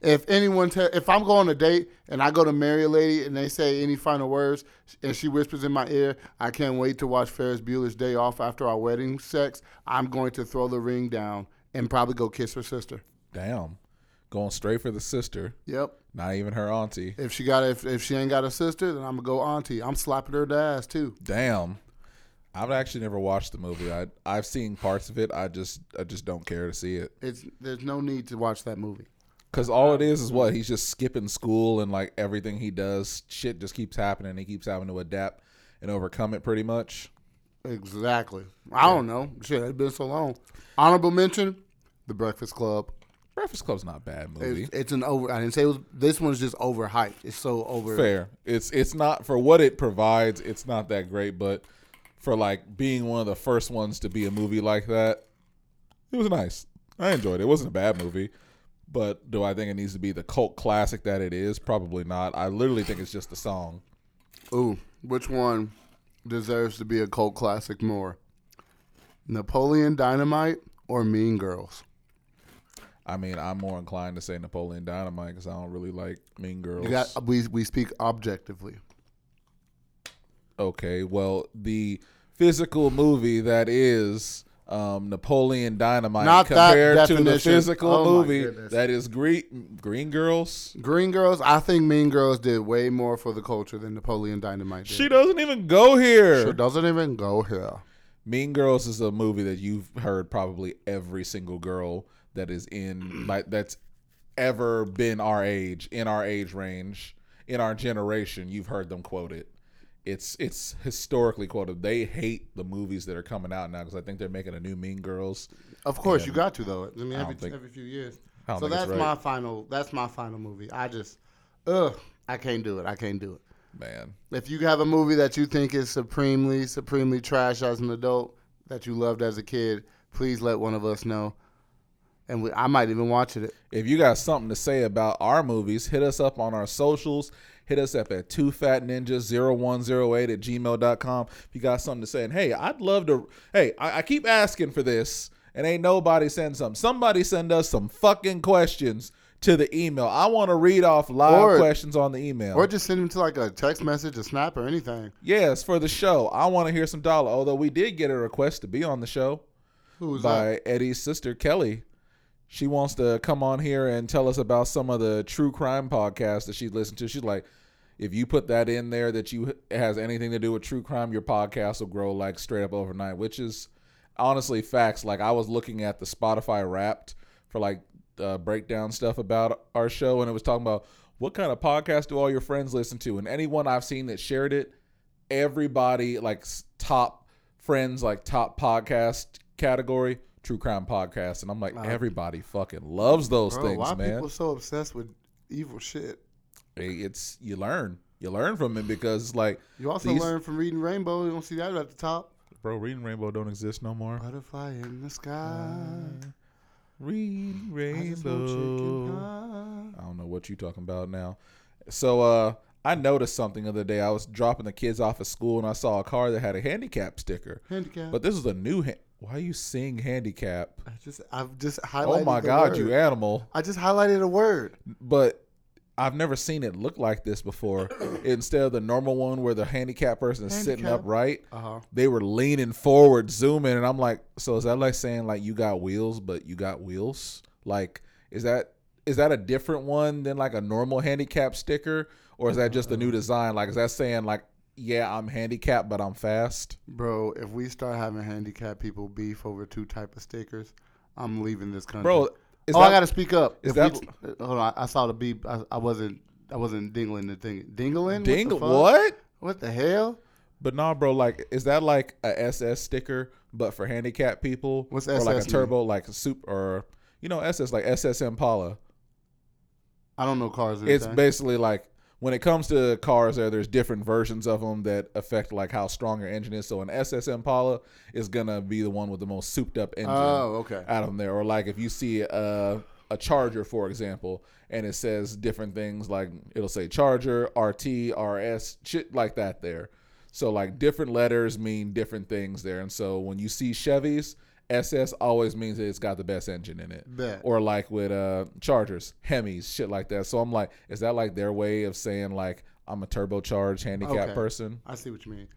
If anyone, te- if I'm going on a date and I go to marry a lady and they say any final words and she whispers in my ear, I can't wait to watch Ferris Bueller's Day Off after our wedding sex, I'm going to throw the ring down and probably go kiss her sister. Damn. Going straight for the sister. Yep. Not even her auntie. If she got, if, if she ain't got a sister, then I'm going to go auntie. I'm slapping her ass too. Damn. I've actually never watched the movie. I I've seen parts of it. I just I just don't care to see it. It's there's no need to watch that movie. Cause all it is is what he's just skipping school and like everything he does, shit just keeps happening. He keeps having to adapt and overcome it pretty much. Exactly. I yeah. don't know. Shit, it's been so long. Honorable mention: The Breakfast Club. Breakfast Club's not a bad movie. It's, it's an over. I didn't say it was, this one's just overhyped. It's so over. Fair. It's it's not for what it provides. It's not that great, but. For like being one of the first ones to be a movie like that, it was nice. I enjoyed it. It wasn't a bad movie, but do I think it needs to be the cult classic that it is? Probably not. I literally think it's just a song. Ooh, which one deserves to be a cult classic more? Napoleon Dynamite or Mean Girls? I mean, I'm more inclined to say Napoleon Dynamite because I don't really like Mean Girls. You got, we we speak objectively. Okay, well, the physical movie that is um, Napoleon Dynamite Not compared to the physical oh movie that is Green, Green Girls. Green Girls, I think Mean Girls did way more for the culture than Napoleon Dynamite did. She doesn't even go here. She doesn't even go here. Mean Girls is a movie that you've heard probably every single girl that is in, like, that's ever been our age, in our age range, in our generation. You've heard them quote it. It's it's historically quoted. They hate the movies that are coming out now because I think they're making a new Mean Girls. Of course, you got to though. I mean, every, I think, every few years. So that's right. my final. That's my final movie. I just, ugh, I can't do it. I can't do it, man. If you have a movie that you think is supremely, supremely trash as an adult that you loved as a kid, please let one of us know, and we, I might even watch it. If you got something to say about our movies, hit us up on our socials. Hit us up at two fat ninjas zero one zero eight at gmail dot com. If you got something to say, and hey, I'd love to, hey, I, I keep asking for this, and ain't nobody send some. Somebody send us some fucking questions. to the email. I want to read off live or, questions on the email. Or just send them to like a text message, a snap, or anything. Yes, for the show. I want to hear some dollar. Although we did get a request to be on the show. Who was by that? Eddie's sister, Kelly. She wants to come on here and tell us about some of the true crime podcasts that she listened to. She's like, if you put that in there that you has anything to do with true crime, your podcast will grow like straight up overnight, which is honestly facts. Like I was looking at the Spotify Wrapped for like uh, breakdown stuff about our show, and it was talking about what kind of podcast do all your friends listen to? And anyone I've seen that shared it, everybody like top friends, like top podcast category, true crime podcast. And I'm like, like everybody fucking loves those bro, things, why man. Why people so obsessed with evil shit? It's you learn, you learn from it because it's like you also these, learn from Reading Rainbow. You don't see that at the top, bro. Reading Rainbow don't exist no more. Butterfly in the sky, uh, Reading Rainbow. I, I don't know what you're talking about now. So uh, I noticed something the other day. I was dropping the kids off at school and I saw a car that had a handicap sticker. Handicap, but this is a new. Ha- Why are you seeing handicap? I just, I've just highlighted. Oh my the god, word. You animal! I just highlighted a word, but. I've never seen it look like this before. Instead of the normal one where the handicapped person is handicap. sitting upright, uh-huh. they were leaning forward, zooming, and I'm like, so is that like saying like you got wheels, but you got wheels? Like, is that is that a different one than like a normal handicap sticker, or is that just a new design? Like, is that saying like, yeah, I'm handicapped, but I'm fast? Bro, if we start having handicapped people beef over two type of stickers, I'm leaving this country, bro. Is oh, that, I gotta speak up. Is that, we, hold on, I saw the beep. I, I wasn't. I wasn't dingling the thing. Dingling? Dingle? What? What the hell? But nah, bro. Like, is that like a S S sticker, but for handicapped people? What's S S? Or like a turbo, mean? Like a super, or you know, S S like S S Impala. I don't know cars. It's anything. Basically like when it comes to cars, there there's different versions of them that affect like how strong your engine is. So an S S Impala is gonna be the one with the most souped up engine. Oh, okay. Out of them there, or like if you see a a Charger, for example, and it says different things, like it'll say Charger, R T, R S, shit like that there. So like different letters mean different things there, and so when you see Chevys, S S always means that it's got the best engine in it. Bet. Or like with uh, Chargers, Hemis, shit like that. So I'm like, is that like their way of saying like I'm a turbocharged handicapped okay. person? I see what you mean.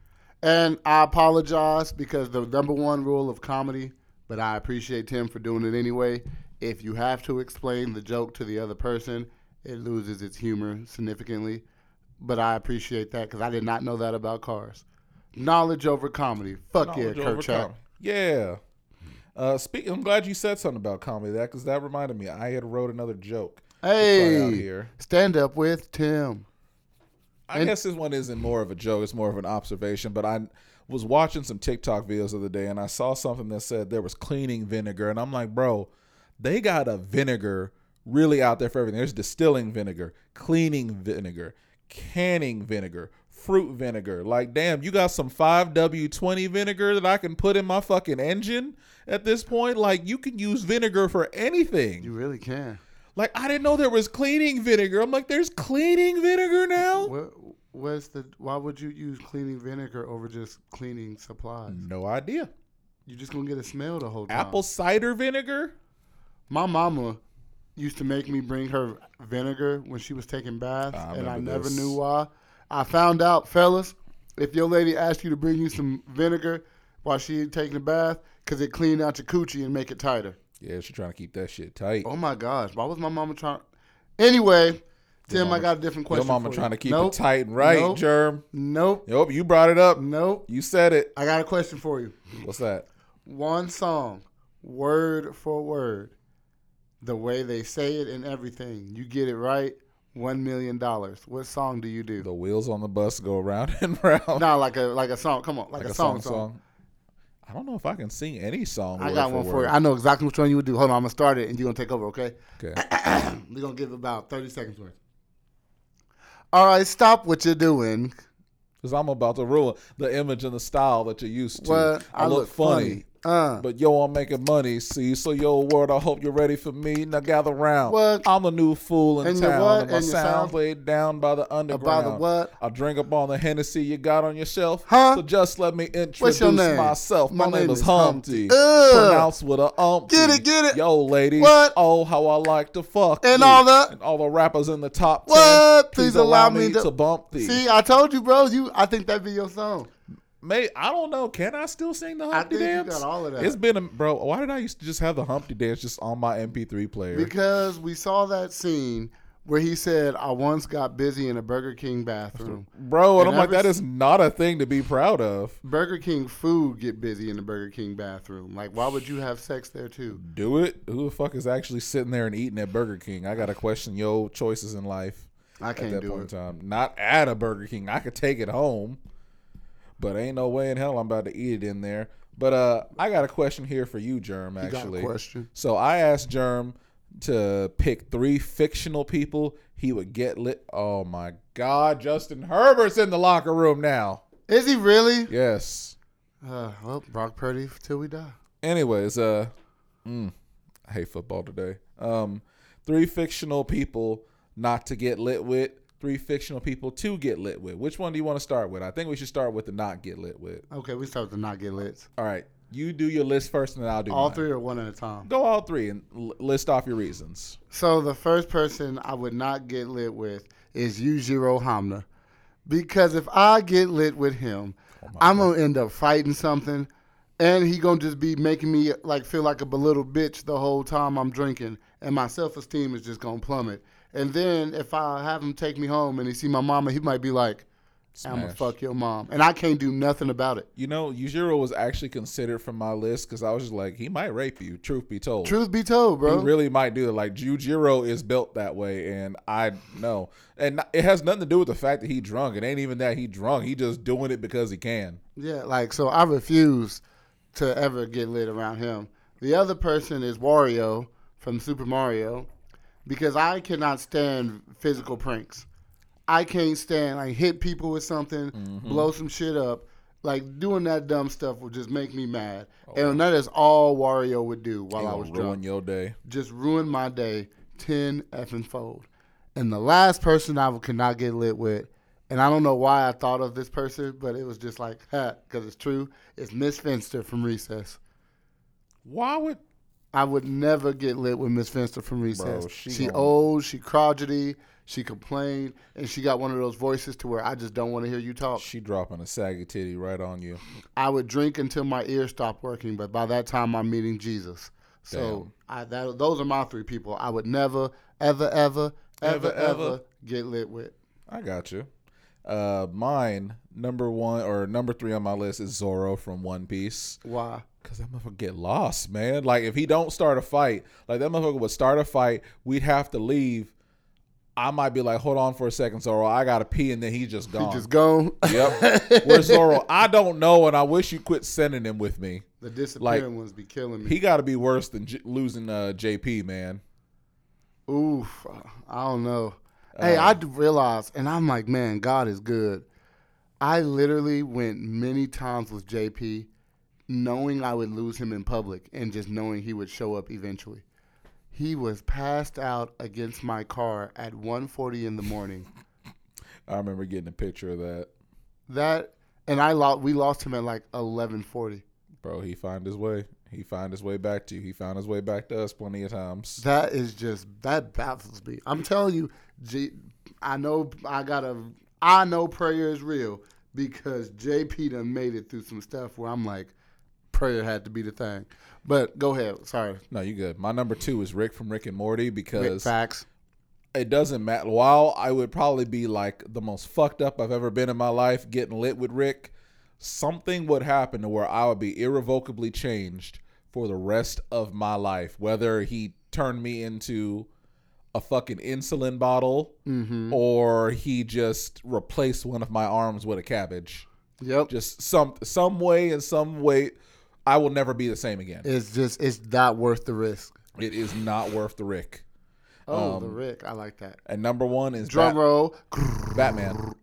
And I apologize because the number one rule of comedy, but I appreciate Tim for doing it anyway. If you have to explain the joke to the other person, it loses its humor significantly. But I appreciate that because I did not know that about cars. Knowledge over comedy. Fuck Knowledge yeah, Kurt Chuck. Yeah. Uh, speak, I'm glad you said something about comedy that because that reminded me. I had wrote another joke. Hey, out here. Stand up with Tim. I and, guess this one isn't more of a joke. It's more of an observation. But I was watching some TikTok videos the other day, and I saw something that said there was cleaning vinegar. And I'm like, bro, they got a vinegar really out there for everything. There's distilling vinegar, cleaning vinegar, canning vinegar, fruit vinegar. Like, damn, you got some five W twenty vinegar that I can put in my fucking engine at this point? Like, you can use vinegar for anything. You really can. Like, I didn't know there was cleaning vinegar. I'm like, there's cleaning vinegar now? What, where's the, why would you use cleaning vinegar over just cleaning supplies? No idea. You're just going to get a smell the whole time. Apple cider vinegar? My mama used to make me bring her vinegar when she was taking baths, I and I never this. knew why. I found out, fellas, if your lady asks you to bring you some vinegar while she ain't taking a bath, because it clean out your coochie and make it tighter. Yeah, she's trying to keep that shit tight. Oh, my gosh. Why was my mama trying? Anyway, Tim, mama, I got a different question Your mama for trying you. to keep nope. it tight and right, nope. Germ. Nope. Nope, you brought it up. Nope. You said it. I got a question for you. What's that? One song, word for word, the way they say it and everything. You get it right. One million dollars. What song do you do? The wheels on the bus go round and round. Nah, like a like a song. Come on, like, like a, a song, song song. I don't know if I can sing any song. I got one for word. you. I know exactly which one you would do. Hold on, I'm gonna start it and you're gonna take over. Okay. Okay. We're gonna give about thirty seconds worth. All right, stop what you're doing. Because I'm about to ruin the image and the style that you're used to. Well, I, I look, look funny. funny. Uh, but yo, I'm making money, see? So yo, world, I hope you're ready for me. Now gather round. What? I'm the new fool in and town. What? And my and sound's laid down by the underground. By the what? I drink up on the Hennessy you got on your shelf. Huh? So just let me introduce myself. My, my name, name is Humpty. Humpty. Pronounced with a ump. Get it, get it. Yo, ladies. What? Oh, how I like to fuck. And you. All that. And all the rappers in the top what? ten. Please, Please allow, allow me, me to, to bump these. See, I told you, bro. You, I think that'd be your song. May I don't know. Can I still sing the Humpty I think Dance? You got all of that. It's been a bro. Why did I used to just have the Humpty Dance just on my M P three player? Because we saw that scene where he said, "I once got busy in a Burger King bathroom, bro," and, and I'm like, "That is not a thing to be proud of." Burger King food get busy in the Burger King bathroom. Like, why would you have sex there too? Do it. Who the fuck is actually sitting there and eating at Burger King? I gotta question your choices in life. I can't at that do point it. In time. Not at a Burger King. I could take it home. But ain't no way in hell I'm about to eat it in there. But uh, I got a question here for you, Germ, actually. You got a question. So I asked Germ to pick three fictional people he would get lit. Oh, my God. Justin Herbert's in the locker room now. Is he really? Yes. Uh, well, Brock Purdy till we die. Anyways, uh, mm, I hate football today. Um, three fictional people not to get lit with. Three fictional people to get lit with. Which one do you want to start with? I think we should start with the not get lit with. Okay, we start with the not get lit. All right. You do your list first, and then I'll do all mine. Three or one at a time? Go all three and list off your reasons. So the first person I would not get lit with is Yujiro Hamada. Because if I get lit with him, oh I'm going to end up fighting something, and he going to just be making me like feel like a belittled bitch the whole time I'm drinking, and my self-esteem is just going to plummet. And then if I have him take me home and he see my mama, he might be like, I'm going to fuck your mom. And I can't do nothing about it. You know, Yujiro was actually considered from my list because I was just like, he might rape you, truth be told. Truth be told, bro. He really might do it. Like, Yujiro is built that way, and I know. And it has nothing to do with the fact that he drunk. It ain't even that he drunk. He just doing it because he can. Yeah, like, so I refuse to ever get lit around him. The other person is Wario from Super Mario. Because I cannot stand physical pranks. I can't stand, like, hit people with something, mm-hmm. blow some shit up. Like, doing that dumb stuff would just make me mad. Oh, and wow. That is all Wario would do while I was drunk. Ruin your day. Just ruin my day ten effing fold. And the last person I could not get lit with, and I don't know why I thought of this person, but it was just like, ha, because it's true, it's Miss Finster from Recess. Why would... I would never get lit with Miss Finster from Recess. Bro, she she old, she crotchety, she complained, and she got one of those voices to where I just don't want to hear you talk. She dropping a saggy titty right on you. I would drink until my ears stopped working, but by that time I'm meeting Jesus. Damn. So I, that, those are my three people I would never, ever, ever, ever, ever, ever get lit with. I got you. Uh, mine, number one or number three on my list is Zoro from One Piece. Why? Because that motherfucker get lost, man. Like, if he don't start a fight, like, that motherfucker would start a fight, we'd have to leave. I might be like, hold on for a second, Zoro. I got to pee, and then he's just gone. He just gone? Yep. Where's Zoro? I don't know, and I wish you quit sending him with me. The disappearing like, ones be killing me. He got to be worse than J- losing uh, J P, man. Oof. I don't know. Uh, hey, I realized, and I'm like, man, God is good. I literally went many times with J P knowing I would lose him in public and just knowing he would show up eventually. He was passed out against my car at one forty in the morning. I remember getting a picture of that. That, and I lost, we lost him at like eleven forty. Bro, he find his way. He found his way back to you. He found his way back to us plenty of times. That is just, that baffles me. I'm telling you, G, I know I gotta, I know prayer is real because J P done made it through some stuff where I'm like, prayer had to be the thing. But go ahead. Sorry. No, you good. My number two is Rick from Rick and Morty because Rick facts. It doesn't matter. While I would probably be like the most fucked up I've ever been in my life getting lit with Rick, something would happen to where I would be irrevocably changed for the rest of my life. Whether he turned me into a fucking insulin bottle mm-hmm. or he just replaced one of my arms with a cabbage. Yep. Just some some way in some way, I will never be the same again. It's just, it's not worth the risk. It is not worth the Rick. Oh, um, the Rick. I like that. And number one is Drum Bat- roll. Batman.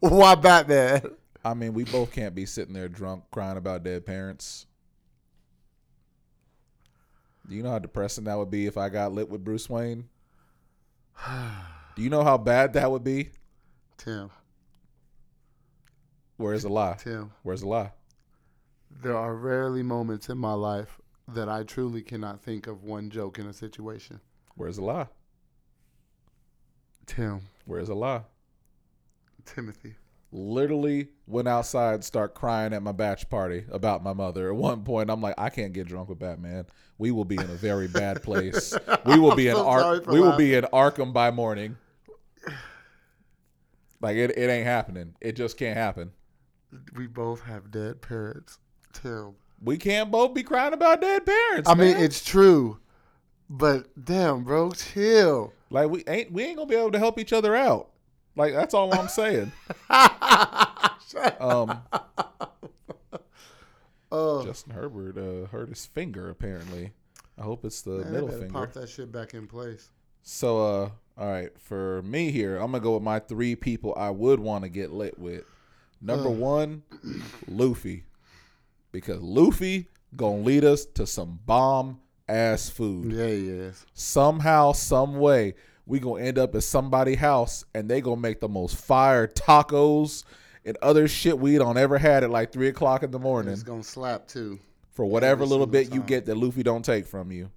Why Batman? I mean, we both can't be sitting there drunk crying about dead parents. Do you know how depressing that would be if I got lit with Bruce Wayne? Do you know how bad that would be? Tim. Where's the lie? Tim. Where's the lie? There are rarely moments in my life that I truly cannot think of one joke in a situation. Where's the lie? Tim. Where's the lie? Timothy. Literally went outside, start crying at my batch party about my mother. At one point, I'm like, I can't get drunk with Batman. We will be in a very bad place. We will be in so Ar- We laughing. will be in Arkham by morning. Like it, it ain't happening. It just can't happen. We both have dead parents. Tim. We can't both be crying about dead parents. I man. mean, it's true, but damn, bro, chill. Like we ain't we ain't gonna be able to help each other out. Like, that's all I'm saying. um, uh, Justin Herbert uh, hurt his finger, apparently. I hope it's the man, middle finger. Pop that shit back in place. So, uh, all right, for me here, I'm going to go with my three people I would want to get lit with. Number uh. one, Luffy. Because Luffy going to lead us to some bomb-ass food. Yeah, he is. Somehow, some way. We gonna end up at somebody's house and they gonna make the most fire tacos and other shit we don't ever had at like three o'clock in the morning. It's gonna slap too. For whatever little bit you get that Luffy don't take from you.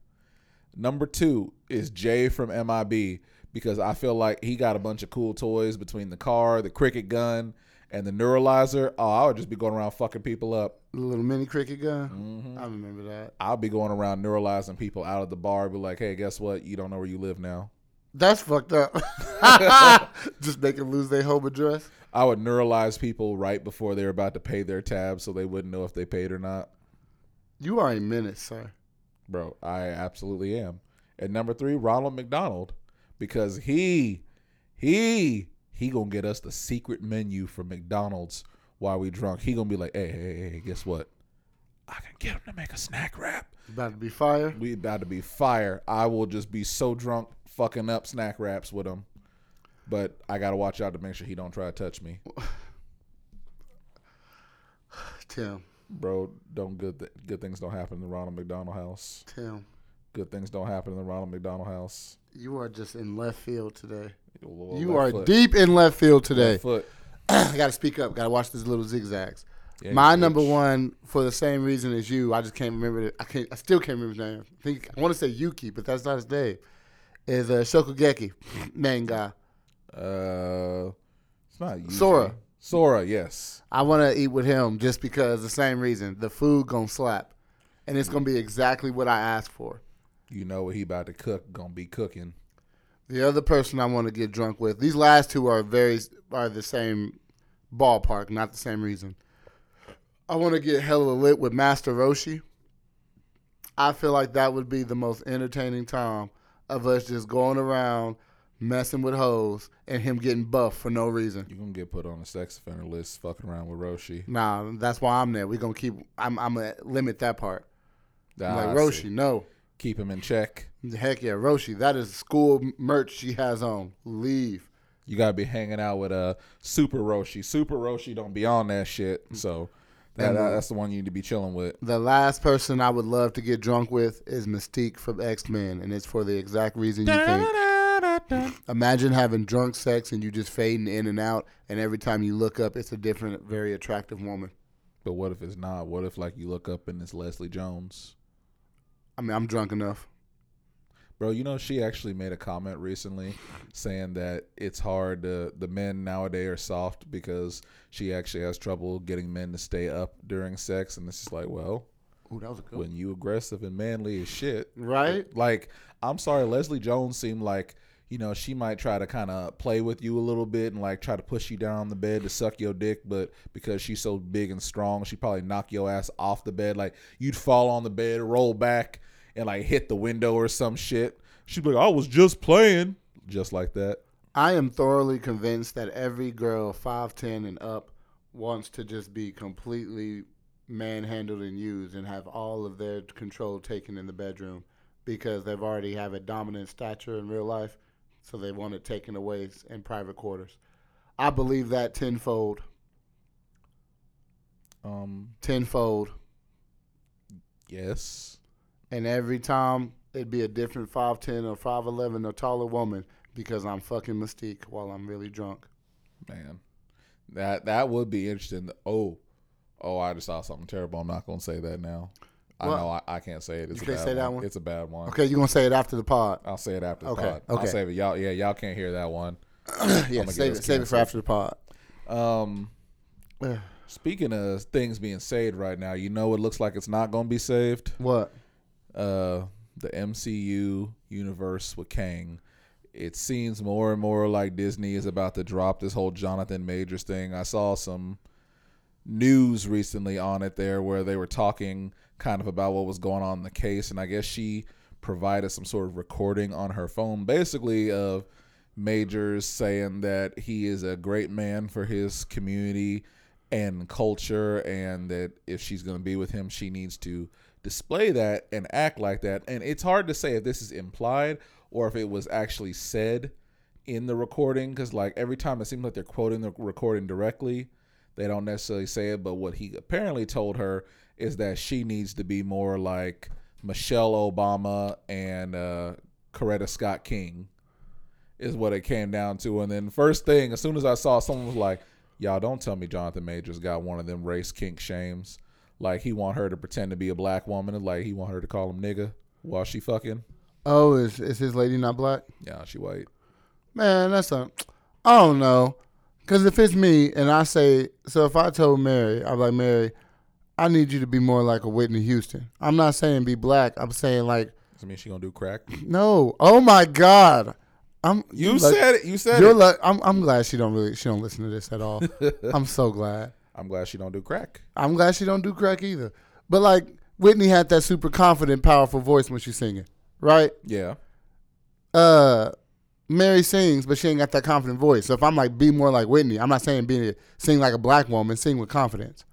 Number two is Jay from M I B because I feel like he got a bunch of cool toys between the car, the cricket gun, and the neuralizer. Oh, I would just be going around fucking people up. A little mini cricket gun? Mm-hmm. I remember that. I'll be going around neuralizing people out of the bar, be like, hey, guess what? You don't know where you live now. That's fucked up. Just make them lose their home address. I would neuralize people right before they're about to pay their tab so they wouldn't know if they paid or not. You are a menace, sir. Bro, I absolutely am. And number three, Ronald McDonald. Because he, he, he gonna get us the secret menu for McDonald's while we drunk. He gonna be like, hey, hey, hey, guess what? I can get him to make a snack wrap. About to be fire. We about to be fire. I will just be so drunk. Fucking up snack wraps with him, but I gotta watch out to make sure he don't try to touch me. Tim, bro, don't good th- good things don't happen in the Ronald McDonald house. Tim, good things don't happen in the Ronald McDonald house. You are just in left field today. You are foot. deep in left field today. Left foot. I gotta speak up. Gotta watch these little zigzags. Yeah, My number bitch. one, for the same reason as you, I just can't remember it. I can't. I still can't remember his name. I think I want to say Yuki, but that's not his name. Is a uh, Shokugeki main guy. Uh, it's not you. Sora. Sora, yes. I want to eat with him just because the same reason. The food gonna slap, and it's gonna be exactly what I asked for. You know what he about to cook? Gonna be cooking. The other person I want to get drunk with. These last two are very are the same ballpark, not the same reason. I want to get hella lit with Master Roshi. I feel like that would be the most entertaining time. Of us just going around messing with hoes and him getting buffed for no reason. You're gonna get put on a sex offender list fucking around with Roshi. Nah, that's why I'm there. We're gonna keep I'm I'm gonna limit that part. Nah, like I Roshi, see. No. Keep him in check. Heck yeah, Roshi, that is school merch she has on. Leave. You gotta be hanging out with uh Super Roshi. Super Roshi don't be on that shit. So that, the, that's the one you need to be chilling with. The last person I would love to get drunk with is Mystique from X-Men, and it's for the exact reason you think. Imagine having drunk sex and you just fading in and out, and every time you look up, it's a different, very attractive woman. But what if it's not? What if, like, you look up and it's Leslie Jones? I mean, I'm drunk enough. Bro, you know, she actually made a comment recently saying that it's hard to, the men nowadays are soft because she actually has trouble getting men to stay up during sex. And it's just like, well, Ooh, that was a good when one. you aggressive and manly as shit. Right. It, like, I'm sorry, Leslie Jones seemed like, you know, she might try to kind of play with you a little bit and like try to push you down the bed to suck your dick. But because she's so big and strong, she'd probably knock your ass off the bed. Like you'd fall on the bed, roll back. And like hit the window or some shit. She'd be like, I was just playing. Just like that. I am thoroughly convinced that every girl five ten and up wants to just be completely manhandled and used and have all of their control taken in the bedroom because they've already have a dominant stature in real life, so they want it taken away in private quarters. I believe that tenfold. Um, tenfold. Yes. And every time it'd be a different five ten or five eleven or taller woman because I'm fucking Mystique while I'm really drunk. Man, that that would be interesting. Oh, oh, I just saw something terrible. I'm not going to say that now. Well, I know I, I can't say it. It's you can't say one. that one? It's a bad one. Okay, you're going to say it after the pod. I'll say it after the okay, pod. Okay. I'll save it. Y'all, yeah, y'all can't hear that one. yeah, save it, save it for after the pod. Um, speaking of things being saved right now, you know what looks like it's not going to be saved? What? Uh, the M C U universe with Kang. It seems more and more like Disney is about to drop this whole Jonathan Majors thing. I saw some news recently on it there where they were talking kind of about what was going on in the case, and I guess she provided some sort of recording on her phone basically of Majors saying that he is a great man for his community and culture, and that if she's going to be with him, she needs to display that and act like that. And it's hard to say if this is implied or if it was actually said in the recording, because like every time it seems like they're quoting the recording directly, they don't necessarily say it. But what he apparently told her is that she needs to be more like Michelle Obama and uh, Coretta Scott King is what it came down to. And then first thing, as soon as I saw, someone was like, y'all don't tell me Jonathan Majors got one of them race kink shames. Like he want her to pretend to be a black woman, and like he want her to call him nigga while she fucking. Oh, is is his lady not black? Yeah, she white. Man, that's a, I don't know. Because if it's me and I say, so if I told Mary, I'm like, Mary, I need you to be more like a Whitney Houston. I'm not saying be black. I'm saying like. Does it mean she going to do crack? No. Oh, my God. I'm, you, you said like, it. You said you're it. Like, I'm, I'm glad she don't really, she don't listen to this at all. I'm so glad. I'm glad she don't do crack. I'm glad she don't do crack either. But like Whitney had that super confident, powerful voice when she's singing. Right? Yeah. Uh, Mary sings, but she ain't got that confident voice. So if I'm like, be more like Whitney, I'm not saying be sing like a black woman, sing with confidence.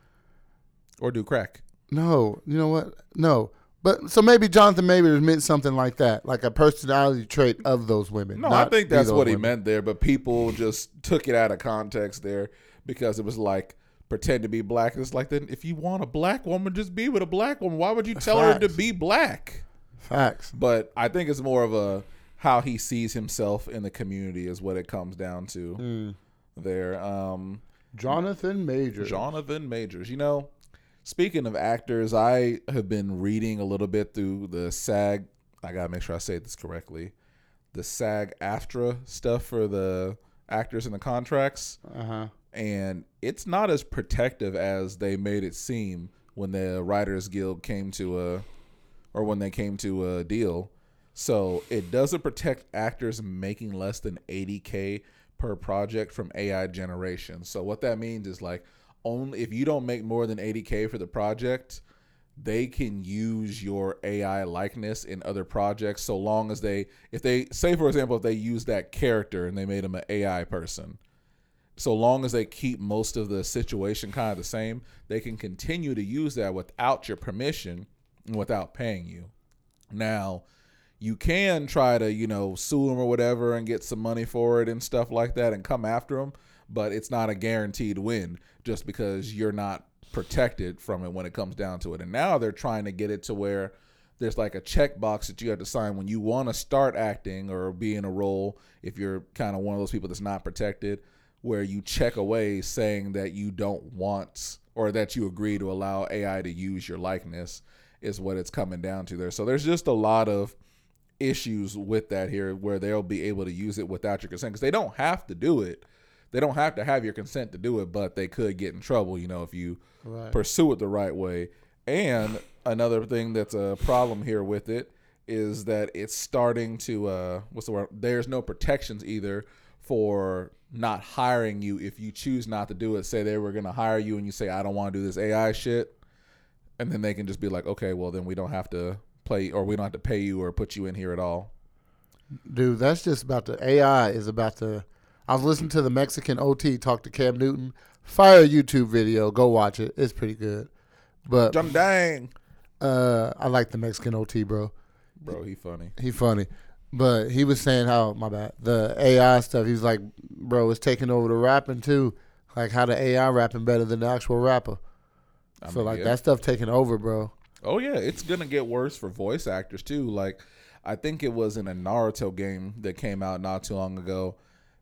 Or do crack. No. You know what? No. But so maybe Jonathan Majors meant something like that, like a personality trait of those women. No, I think that's what women. he meant there, but people just took it out of context there because it was like, pretend to be black. It's like, then if you want a black woman, just be with a black woman. Why would you tell Facts. her to be black? Facts. But I think it's more of a how he sees himself in the community is what it comes down to mm. there. Um, Jonathan Majors. Jonathan Majors. You know, speaking of actors, I have been reading a little bit through the SAG. I got to make sure I say this correctly. The SAG-AFTRA stuff for the actors and the contracts. Uh-huh. And it's not as protective as they made it seem when the Writers Guild came to a, or when they came to a deal. So it doesn't protect actors making less than eighty K per project from A I generation. So what that means is like, only if you don't make more than eighty K for the project, they can use your A I likeness in other projects. So long as they, if they say, for example, if they use that character and they made him an A I person, so long as they keep most of the situation kind of the same, they can continue to use that without your permission and without paying you. Now, you can try to, you know, sue them or whatever and get some money for it and stuff like that and come after them, but it's not a guaranteed win just because you're not protected from it when it comes down to it. And now they're trying to get it to where there's like a checkbox that you have to sign when you want to start acting or be in a role if you're kind of one of those people that's not protected, where you check away saying that you don't want or that you agree to allow A I to use your likeness is what it's coming down to there. So there's just a lot of issues with that here where they'll be able to use it without your consent because they don't have to do it. They don't have to have your consent to do it, but they could get in trouble, you know, if you right. pursue it the right way. And another thing that's a problem here with it is that it's starting to, uh, what's the word? There's no protections either for not hiring you if you choose not to do it. Say they were going to hire you and you say, I don't want to do this A I shit. And then they can just be like, okay, well, then we don't have to play or we don't have to pay you or put you in here at all. Dude, that's just about the A I is about to. I was listening to the Mexican O T talk to Cam Newton. Fire YouTube video. Go watch it. It's pretty good. But Jump dang. Uh, I like the Mexican O T, bro. Bro, he funny. He funny. But he was saying how, my bad, the A I stuff, he was like, bro, it's taking over the rapping too. Like how the A I rapping better than the actual rapper. I so mean, like yeah. that stuff taking over, bro. Oh yeah, it's gonna get worse for voice actors too. Like, I think it was in a Naruto game that came out not too long ago.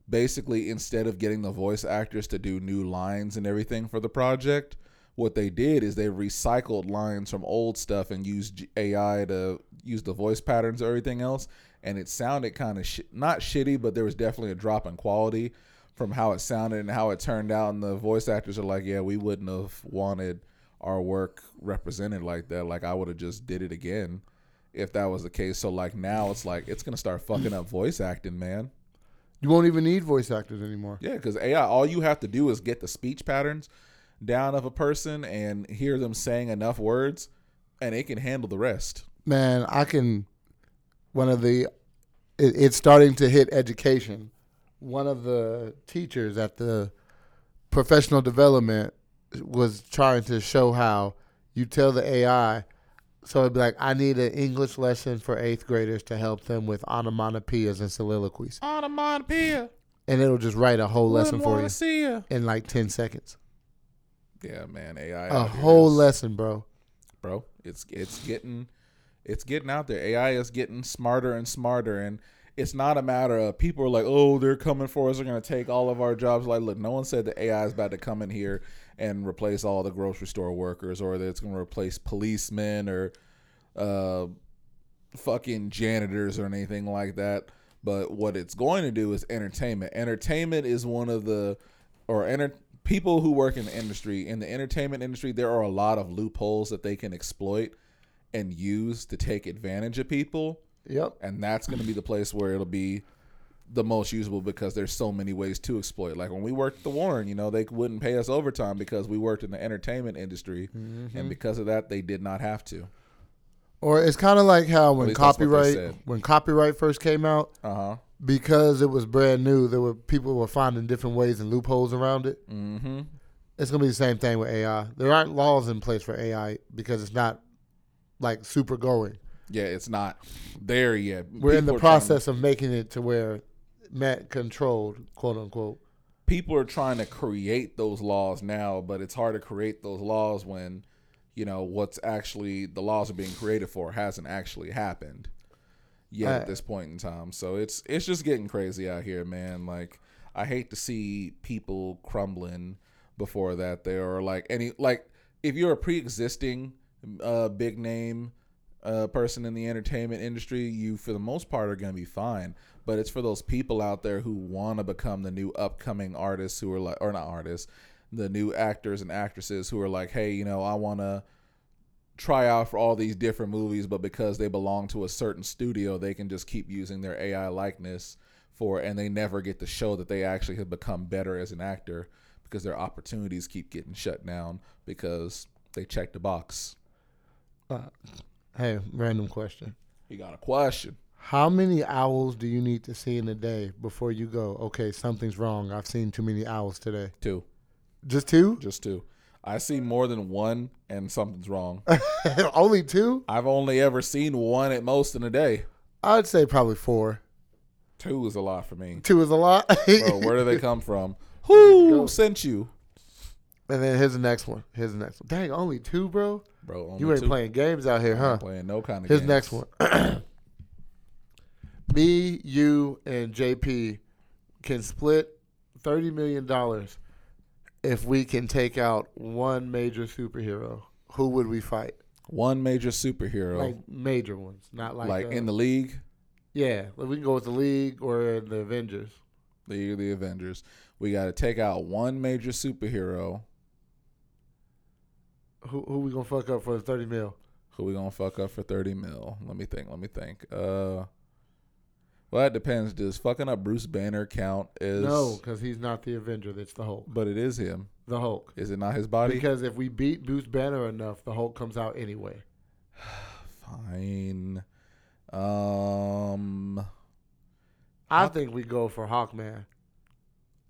Basically, instead of getting the voice actors to do new lines and everything for the project, what they did is they recycled lines from old stuff and used A I to use the voice patterns or everything else. And it sounded kind of sh- not shitty, but there was definitely a drop in quality from how it sounded and how it turned out. And the voice actors are like, yeah, we wouldn't have wanted our work represented like that. Like, I would have just did it again if that was the case. So like now it's like, it's going to start fucking up voice acting, man. You won't even need voice actors anymore. Yeah, because A I, all you have to do is get the speech patterns down of a person and hear them saying enough words, and it can handle the rest. Man, I can. One of the, it, it's starting to hit education. One of the teachers at the professional development was trying to show how you tell the A I. So it'd be like, I need an English lesson for eighth graders to help them with onomatopoeias and soliloquies. Onomatopoeia. And it'll just write a whole lesson for you in like ten seconds. Yeah, man, A I. A whole lesson, bro. Bro, it's it's getting it's getting out there. A I is getting smarter and smarter, and it's not a matter of people are like, oh, they're coming for us. They're going to take all of our jobs. Like, look, no one said that A I is about to come in here and replace all the grocery store workers, or that it's going to replace policemen or uh, fucking janitors or anything like that. But what it's going to do is entertainment. Entertainment is one of the or enter, people who work in the industry, in the entertainment industry, there are a lot of loopholes that they can exploit and use to take advantage of people. Yep. And that's going to be the place where it'll be the most usable, because there's so many ways to exploit. Like when we worked at the Warren, you know, they wouldn't pay us overtime because we worked in the entertainment industry. Mm-hmm. And because of that, they did not have to. Or it's kind of like how when copyright when copyright first came out, uh-huh. because it was brand new, there were people were finding different ways and loopholes around it. Mm-hmm. It's going to be the same thing with A I. There aren't laws in place for A I because it's not like super going. Yeah, it's not there yet. We're people in the process to, of making it to where Matt controlled, quote unquote. People are trying to create those laws now, but it's hard to create those laws when, you know, what's actually the laws are being created for hasn't actually happened yet right. at this point in time. So it's it's just getting crazy out here, man. Like, I hate to see people crumbling before that. There are like any like if you're a pre-existing uh, big name. Uh, person in the entertainment industry, you for the most part are going to be fine. But it's for those people out there who want to become the new upcoming artists who are like, or not artists, the new actors and actresses who are like, hey, you know, I want to try out for all these different movies, but because they belong to a certain studio, they can just keep using their A I likeness for, and they never get to show that they actually have become better as an actor because their opportunities keep getting shut down because they checked the box. Uh. Hey, random question. You got a question. How many owls do you need to see in a day before you go, okay, something's wrong. I've seen too many owls today. Two. Just two? Just two. I see more than one and something's wrong. Only two? I've only ever seen one at most in a day. I'd say probably four. Two is a lot for me. Two is a lot? Bro, where do they come from? Who go. Sent you? And then here's the next one. Here's the next one. Dang, only two, bro? Bro, only you ain't two. Playing games out here, huh? Playing no kind of His games. His next one. Me, you, and J P can split thirty million dollars if we can take out one major superhero. Who would we fight? One major superhero. Like major ones, not like Like uh, in the league? Yeah, like we can go with the league or the Avengers. League of the Avengers. We got to take out one major superhero. Who who we gonna fuck up for thirty mil? Who we gonna fuck up for thirty mil? Let me think. Let me think. Uh, well, that depends. Does fucking up Bruce Banner count as? No, because he's not the Avenger. That's the Hulk. But it is him. The Hulk. Is it not his body? Because if we beat Bruce Banner enough, the Hulk comes out anyway. Fine. Um, I Hawk- think we go for Hawkman.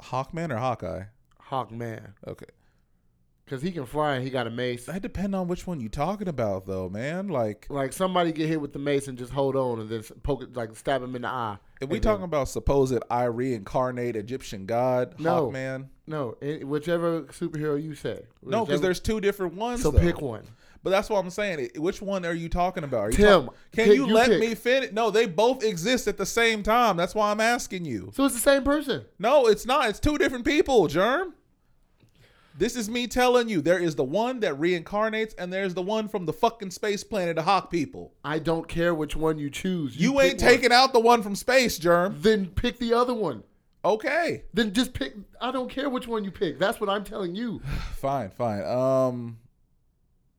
Hawkman or Hawkeye? Hawkman. Okay. Because he can fly and he got a mace. That depends on which one you're talking about, though, man. Like, like somebody get hit with the mace and just hold on and then poke it, like stab him in the eye. If we talking about supposed I reincarnate Egyptian god, no, Hawkman. No, it, whichever superhero you say. No, because there's two different ones. So though. Pick one. But that's what I'm saying. Which one are you talking about? You Tim. Talk- can pick, you, you let pick. me finish? No, they both exist at the same time. That's why I'm asking you. So it's the same person. No, it's not. It's two different people, Germ. This is me telling you, there is the one that reincarnates and there's the one from the fucking space planet of Hawk people. I don't care which one you choose. You, you ain't taking one. out the one from space, Germ. Then pick the other one. Okay. Then just pick. I don't care which one you pick. That's what I'm telling you. Fine, fine. Um,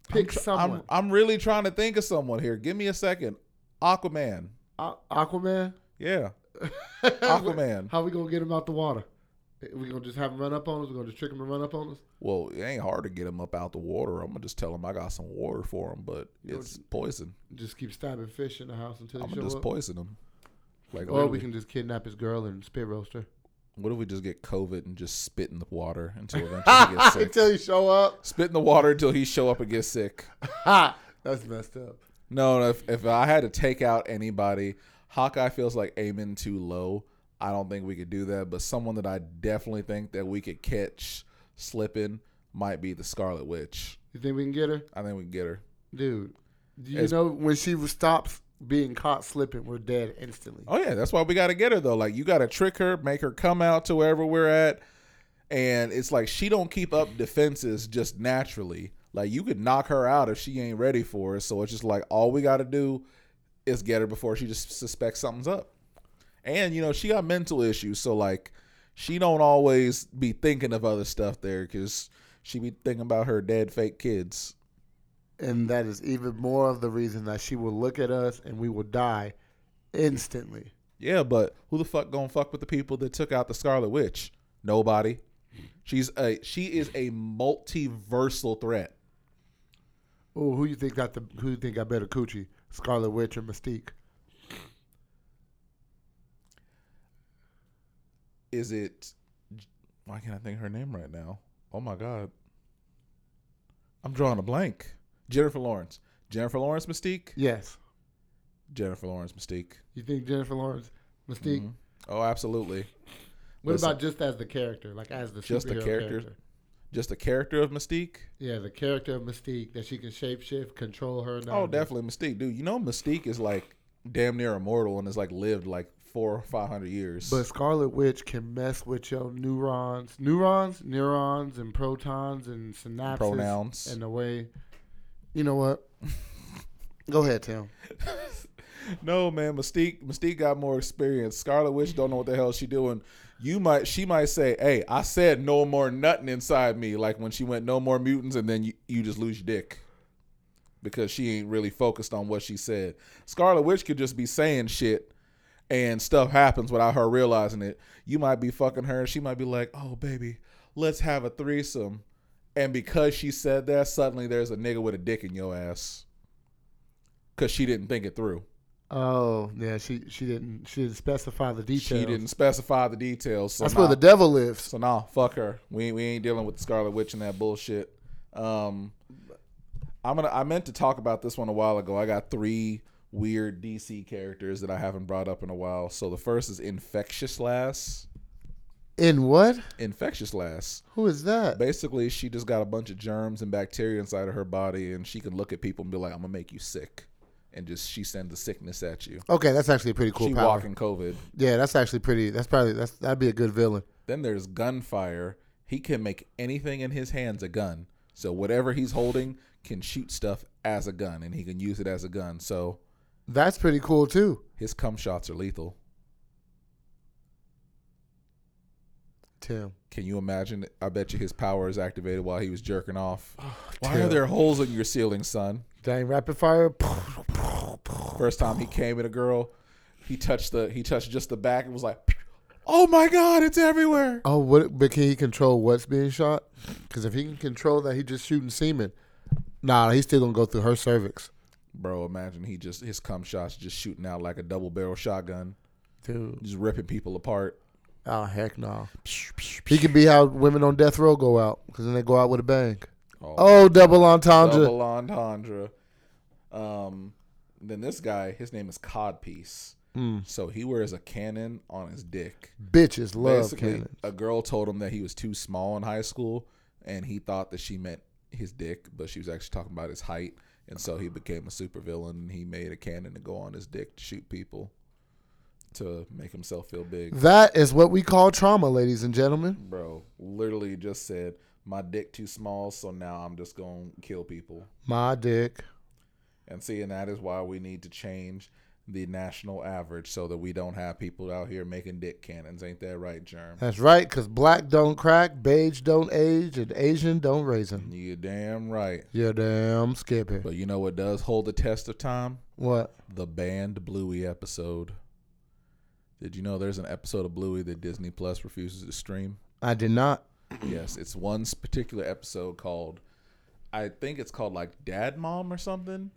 pick I'm tr- someone. I'm, I'm really trying to think of someone here. Give me a second. Aquaman. Uh, Aquaman? Yeah. Aquaman. How we going to get him out the water? We gonna just have him run up on us? We gonna just trick him to run up on us? Well, it ain't hard to get him up out the water. I'm gonna just tell him I got some water for him, but you it's poison. Just keep stabbing fish in the house until I'm he shows up. I'm gonna just poison him. Like, or we can just kidnap his girl and spit roast her. What if we just get COVID and just spit in the water until eventually he gets sick? Until he show up. Spit in the water until he show up and gets sick. That's messed up. No, if if I had to take out anybody, Hawkeye feels like aiming too low. I don't think we could do that, but someone that I definitely think that we could catch slipping might be the Scarlet Witch. You think we can get her? I think we can get her. Dude, do you it's, know when she stops being caught slipping, we're dead instantly. Oh, yeah. That's why we got to get her, though. Like, you got to trick her, make her come out to wherever we're at, and it's like she don't keep up defenses just naturally. Like, you could knock her out if she ain't ready for it, so it's just like all we got to do is get her before she just suspects something's up. And, you know, she got mental issues, so, like, she don't always be thinking of other stuff there because she be thinking about her dead fake kids. And that is even more of the reason that she will look at us and we will die instantly. Yeah, but who the fuck gonna fuck with the people that took out the Scarlet Witch? Nobody. She's a, she is a multiversal threat. Oh, who you think got the who you think got better coochie? Scarlet Witch or Mystique? Is it, why can't I think of her name right now? Oh, my God. I'm drawing a blank. Jennifer Lawrence. Jennifer Lawrence Mystique? Yes. Jennifer Lawrence Mystique. You think Jennifer Lawrence Mystique? Mm-hmm. Oh, absolutely. What Listen, about just as the character? Like as the just superhero the character, character? Just the character of Mystique? Yeah, the character of Mystique that she can shapeshift, control her. Nowadays. Oh, definitely Mystique. Dude, you know Mystique is like damn near immortal and has like lived like four or five hundred years. But Scarlet Witch can mess with your neurons, neurons, neurons, and protons and synapses. Pronouns. In a way, you know what? Go ahead, Tim. No, man, Mystique, Mystique got more experience. Scarlet Witch don't know what the hell she doing. You might, she might say, "Hey, I said no more nothing inside me." Like when she went no more mutants, and then you, you just lose your dick because she ain't really focused on what she said. Scarlet Witch could just be saying shit. And stuff happens without her realizing it. You might be fucking her. She might be like, oh, baby, let's have a threesome. And because she said that, suddenly there's a nigga with a dick in your ass. Because she didn't think it through. Oh, yeah. She, she didn't she didn't specify the details. She didn't specify the details. So That's nah, where the devil lives. So, nah, fuck her. We, we ain't dealing with the Scarlet Witch and that bullshit. Um, I'm gonna, I meant to talk about this one a while ago. I got three weird D C characters that I haven't brought up in a while. So the first is Infectious Lass. In what? Infectious Lass. Who is that? Basically, she just got a bunch of germs and bacteria inside of her body, and she can look at people and be like, I'm going to make you sick. And just she sends the sickness at you. Okay, that's actually pretty cool. She power. walking COVID. Yeah, that's actually pretty. That's probably, that's that'd be a good villain. Then there's Gunfire. He can make anything in his hands a gun. So whatever he's holding can shoot stuff as a gun, and he can use it as a gun. So that's pretty cool, too. His cum shots are lethal. Tim. Can you imagine? I bet you his power is activated while he was jerking off. Oh, Why Tim. are there holes in your ceiling, son? Dang, rapid fire. First time he came at a girl, he touched the he touched just the back and was like, oh, my God, it's everywhere. Oh, what? But can he control what's being shot? Because if he can control that, he's just shooting semen. Nah, he's still going to go through her cervix. Bro, imagine he just his cum shots just shooting out like a double barrel shotgun, dude, just ripping people apart. Oh heck no! He can be how women on death row go out because then they go out with a bang. Oh, oh double entendre. Double entendre. Um, then this guy, his name is Codpiece. Mm. So he wears a cannon on his dick. Bitches love Basically, cannons. A girl told him that he was too small in high school, and he thought that she meant his dick, but she was actually talking about his height. And so he became a supervillain. He made a cannon to go on his dick to shoot people to make himself feel big. That is what we call trauma, ladies and gentlemen. Bro, literally just said, my dick too small, so now I'm just going to kill people. My dick. And see, and that is why we need to change the national average so that we don't have people out here making dick cannons. Ain't that right, Germ? That's right, because black don't crack, beige don't age, and Asian don't raisin. You're damn right. You're damn skippy. But you know what does hold the test of time? What? The banned Bluey episode. Did you know there's an episode of Bluey that Disney Plus refuses to stream? I did not. Yes, it's one particular episode called, I think it's called like Dad Mom or something.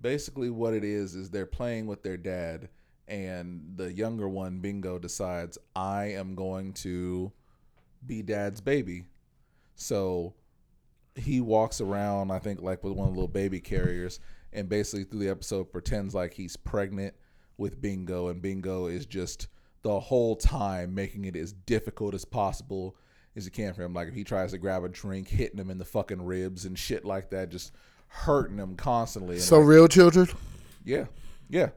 Basically what it is is they're playing with their dad, and the younger one, Bingo, decides, I am going to be dad's baby. So he walks around, I think, like with one of the little baby carriers, and basically through the episode pretends like he's pregnant with Bingo, and Bingo is just the whole time making it as difficult as possible as he can for him. Like if he tries to grab a drink, hitting him in the fucking ribs and shit like that, just hurting him constantly. And so like, real children? Yeah. Yeah.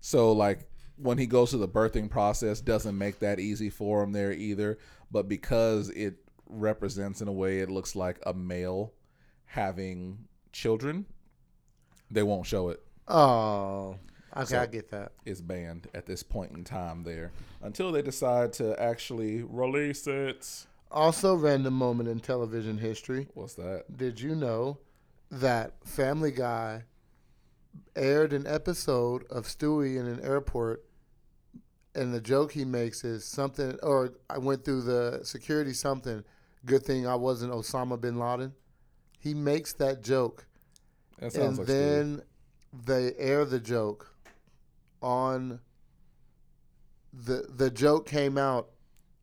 So like when he goes through the birthing process, doesn't make that easy for him there either. But because it represents in a way it looks like a male having children, they won't show it. Oh. Okay, so I get that. It's banned at this point in time there. Until they decide to actually release it. Also, random moment in television history. What's that? Did you know that Family Guy aired an episode of Stewie in an airport, and the joke he makes is something, or I went through the security something, good thing I wasn't Osama bin Laden. He makes that joke. That sounds like Stewie. And then they air the joke on, the the joke came out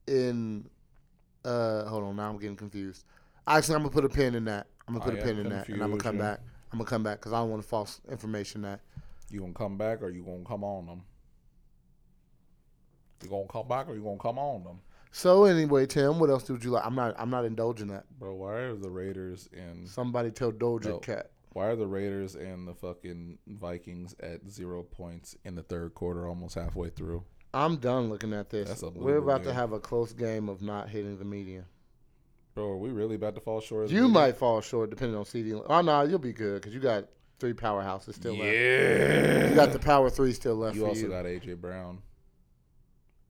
in, uh, hold on, now I'm getting confused. Actually, I'm going to put a pin in that. I'm going to put I a pin in that, and I'm going to come back. I'm going to come back because I don't want false information that. You going to come back or you going to come on them? You going to come back or you going to come on them? So, anyway, Tim, what else would you like? I'm not I'm not indulging that. Bro, why are the Raiders and... Somebody tell Doja no, Cat. Why are the Raiders and the fucking Vikings at zero points in the third quarter, almost halfway through? I'm done looking at this. We're about game. to have a close game of not hitting the median. Bro, are we really about to fall short? You might fall short depending on C D. Oh, no, nah, you'll be good because you got three powerhouses still yeah. left. Yeah. You got the power three still left you for you. You also got A J Brown.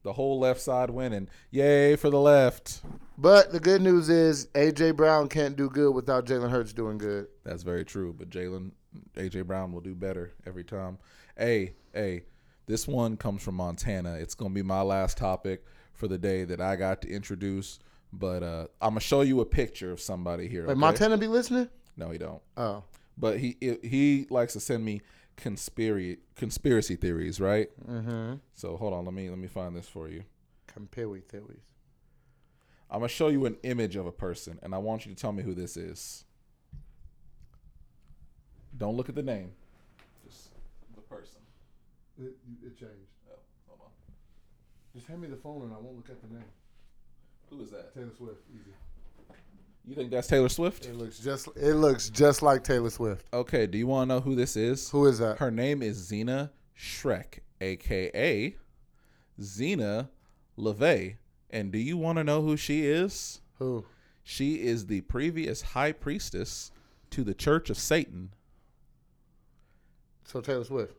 The whole left side winning. Yay for the left. But the good news is A J Brown can't do good without Jalen Hurts doing good. That's very true, but Jalen, A J Brown will do better every time. Hey, hey, this one comes from Montana. It's going to be my last topic for the day that I got to introduce. But uh, I'm going to show you a picture of somebody here. Wait, okay? Montana be listening? No, he don't. Oh. But he it, he likes to send me conspiracy conspiracy theories, right? Mm-hmm. So hold on. Let me let me find this for you. Conspiracy theories. I'm going to show you an image of a person, and I want you to tell me who this is. Don't look at the name. Just the person. It, it changed. Oh, hold on. Just hand me the phone, and I won't look at the name. Who is that? Taylor Swift. Easy. You think that's Taylor Swift? It looks just it looks just like Taylor Swift. Okay, do you want to know who this is? Who is that? Her name is Xena Shrek, a k a. Xena LeVay. And do you want to know who she is? Who? She is the previous high priestess to the Church of Satan. So Taylor Swift.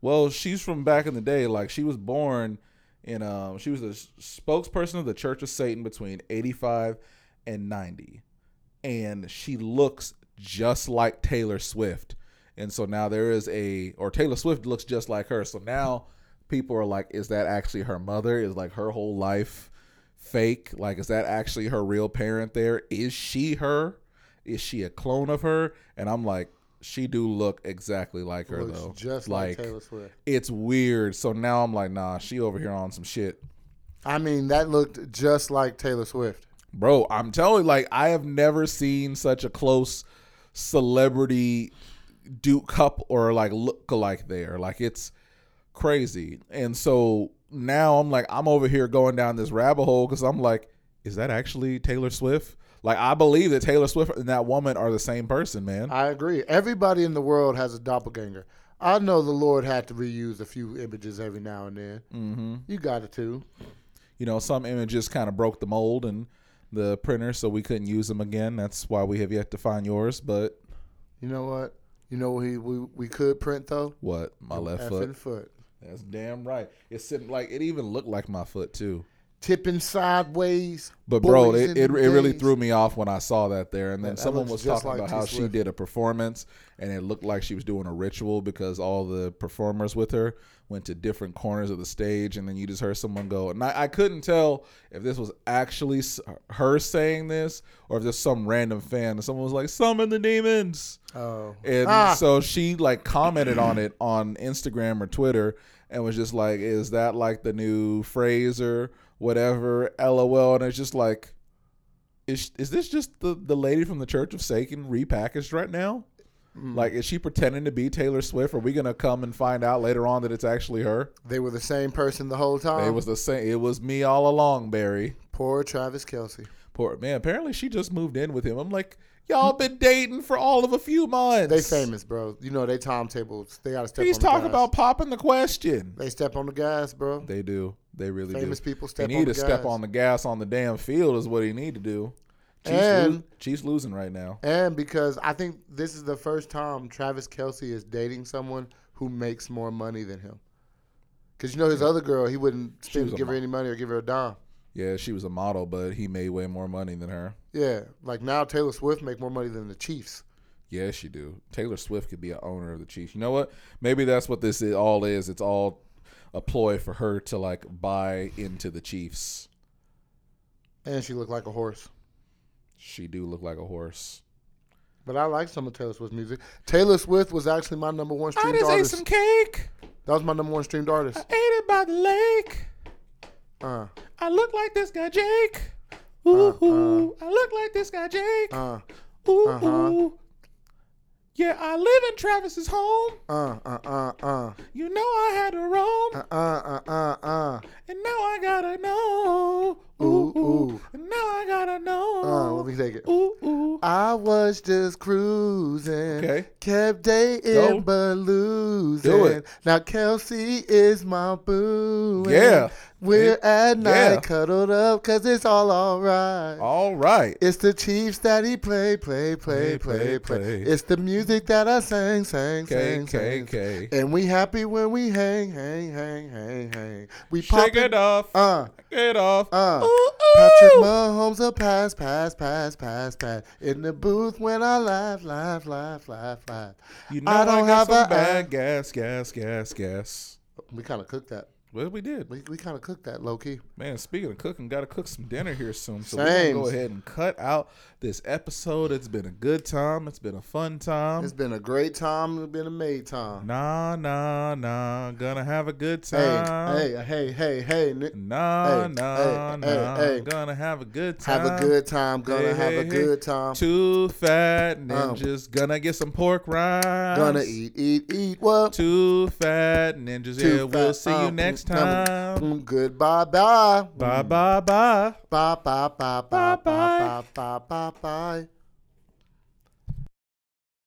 Well, she's from back in the day. Like, she was born... And um, she was the spokesperson of the Church of Satan between eighty-five and ninety. And she looks just like Taylor Swift. And so now there is a, or Taylor Swift looks just like her. So now people are like, is that actually her mother? Is like her whole life fake? Like, is that actually her real parent there? Is she her? Is she a clone of her? And I'm like, she do look exactly like her, looks though. Just like, like Taylor Swift. It's weird. So now I'm like, nah, she over here on some shit. I mean, that looked just like Taylor Swift. bro, I'm telling you, like, I have never seen such a close celebrity dude couple or like look-alike there. Like, it's crazy. And so now I'm like, I'm over here going down this rabbit hole because I'm like, is that actually Taylor Swift? Like, I believe that Taylor Swift and that woman are the same person, man. I agree. Everybody in the world has a doppelganger. I know the Lord had to reuse a few images every now and then. Mm-hmm. You got it, too. You know, some images kind of broke the mold and the printer, so we couldn't use them again. That's why we have yet to find yours, but... You know what? You know what we, we, we could print, though? What? My Your left foot. foot. That's damn right. It's sitting like it even looked like my foot, too. Tipping sideways. But, bro, it, it, it really threw me off when I saw that there. And then that someone was talking like about how she did a performance, and it looked like she was doing a ritual because all the performers with her went to different corners of the stage, and then you just heard someone go. And I, I couldn't tell if this was actually her saying this or if there's some random fan. And someone was like, summon the demons. Oh. And ah. so she, like, commented on it on Instagram or Twitter and was just like, is that, like, the new Fraser? Whatever, LOL. And it's just like, is is this just the, the lady from the Church of Satan repackaged right now? Mm. Like, is she pretending to be Taylor Swift? Are we gonna come and find out later on that it's actually her? They were the same person the whole time. They was the same. It was me all along, Barry. Poor Travis Kelce. Poor man. Apparently, she just moved in with him. I'm like, y'all been dating for all of a few months. They famous, bro. You know they timetables. They gotta step. He's on the gas. He's talking about popping the question. They step on the gas, bro. They do. They really famous do. Famous people step on the gas. He need to step on the gas on the damn field is what he need to do. Chiefs, and, lo- Chiefs losing right now. And because I think this is the first time Travis Kelce is dating someone who makes more money than him. Because, you know, his other girl, he wouldn't give her mo- any money or give her a dime. Yeah, she was a model, but he made way more money than her. Yeah, like now Taylor Swift make more money than the Chiefs. Yeah, she do. Taylor Swift could be an owner of the Chiefs. You know what? Maybe that's what this is, all is. It's all a ploy for her to, like, buy into the Chiefs. And she looked like a horse. She do look like a horse. But I like some of Taylor Swift's music. Taylor Swift was actually my number one streamed artist. I just ate some cake. That was my number one streamed artist. I ate it by the lake. Uh, I look like this guy Jake. Ooh, uh, ooh. Uh, I look like this guy Jake. Uh, ooh, uh-huh. ooh. Yeah, I live in Travis's home. Uh, uh, uh, uh. You know I had to roam. Uh, uh, uh, uh, uh. And now I gotta know. Ooh, ooh. ooh. And now I gotta know. Uh, let me take it. Ooh, ooh. I was just cruising. Okay. Kept dating but losing. Do it. Now Kelce is my boo. Yeah. We're it, at night yeah. cuddled up because it's all all right. All right. It's the Chiefs that he play, play, play, play, play. play. It's the music that I sang, sang, sang, sang. K. And we happy when we hang, hang, hang, hang, hang. We pop Shake it, it off. Uh. Get off. Uh. Ooh, ooh. Patrick Mahomes a pass, pass, pass, pass, pass. In the booth when I laugh, laugh, laugh, laugh, laugh. You know I don't I got have some a bad gas, gas, gas, gas. We kind of cooked that. Well, we did. We we kind of cooked that low-key. Man, speaking of cooking, got to cook some dinner here soon. So Same. We're going to go ahead and cut out this episode. It's been a good time. It's been a fun time. It's been a great time. It's been a made time. Nah, nah, nah. Gonna have a good time. Hey, hey, hey, hey, hey. Nah, hey, nah, hey, nah. Hey, hey. Gonna have a good time. Have a good time. Gonna hey, have hey, a good time. Too fat ninjas. Um, gonna get some pork rinds. Gonna eat, eat, eat. What? Too fat ninjas. Too yeah, fat, we'll see um, you next time. Goodbye, bye. Bye, bye, bye. Bye, bye, bye, bye, bye, bye, bye, bye.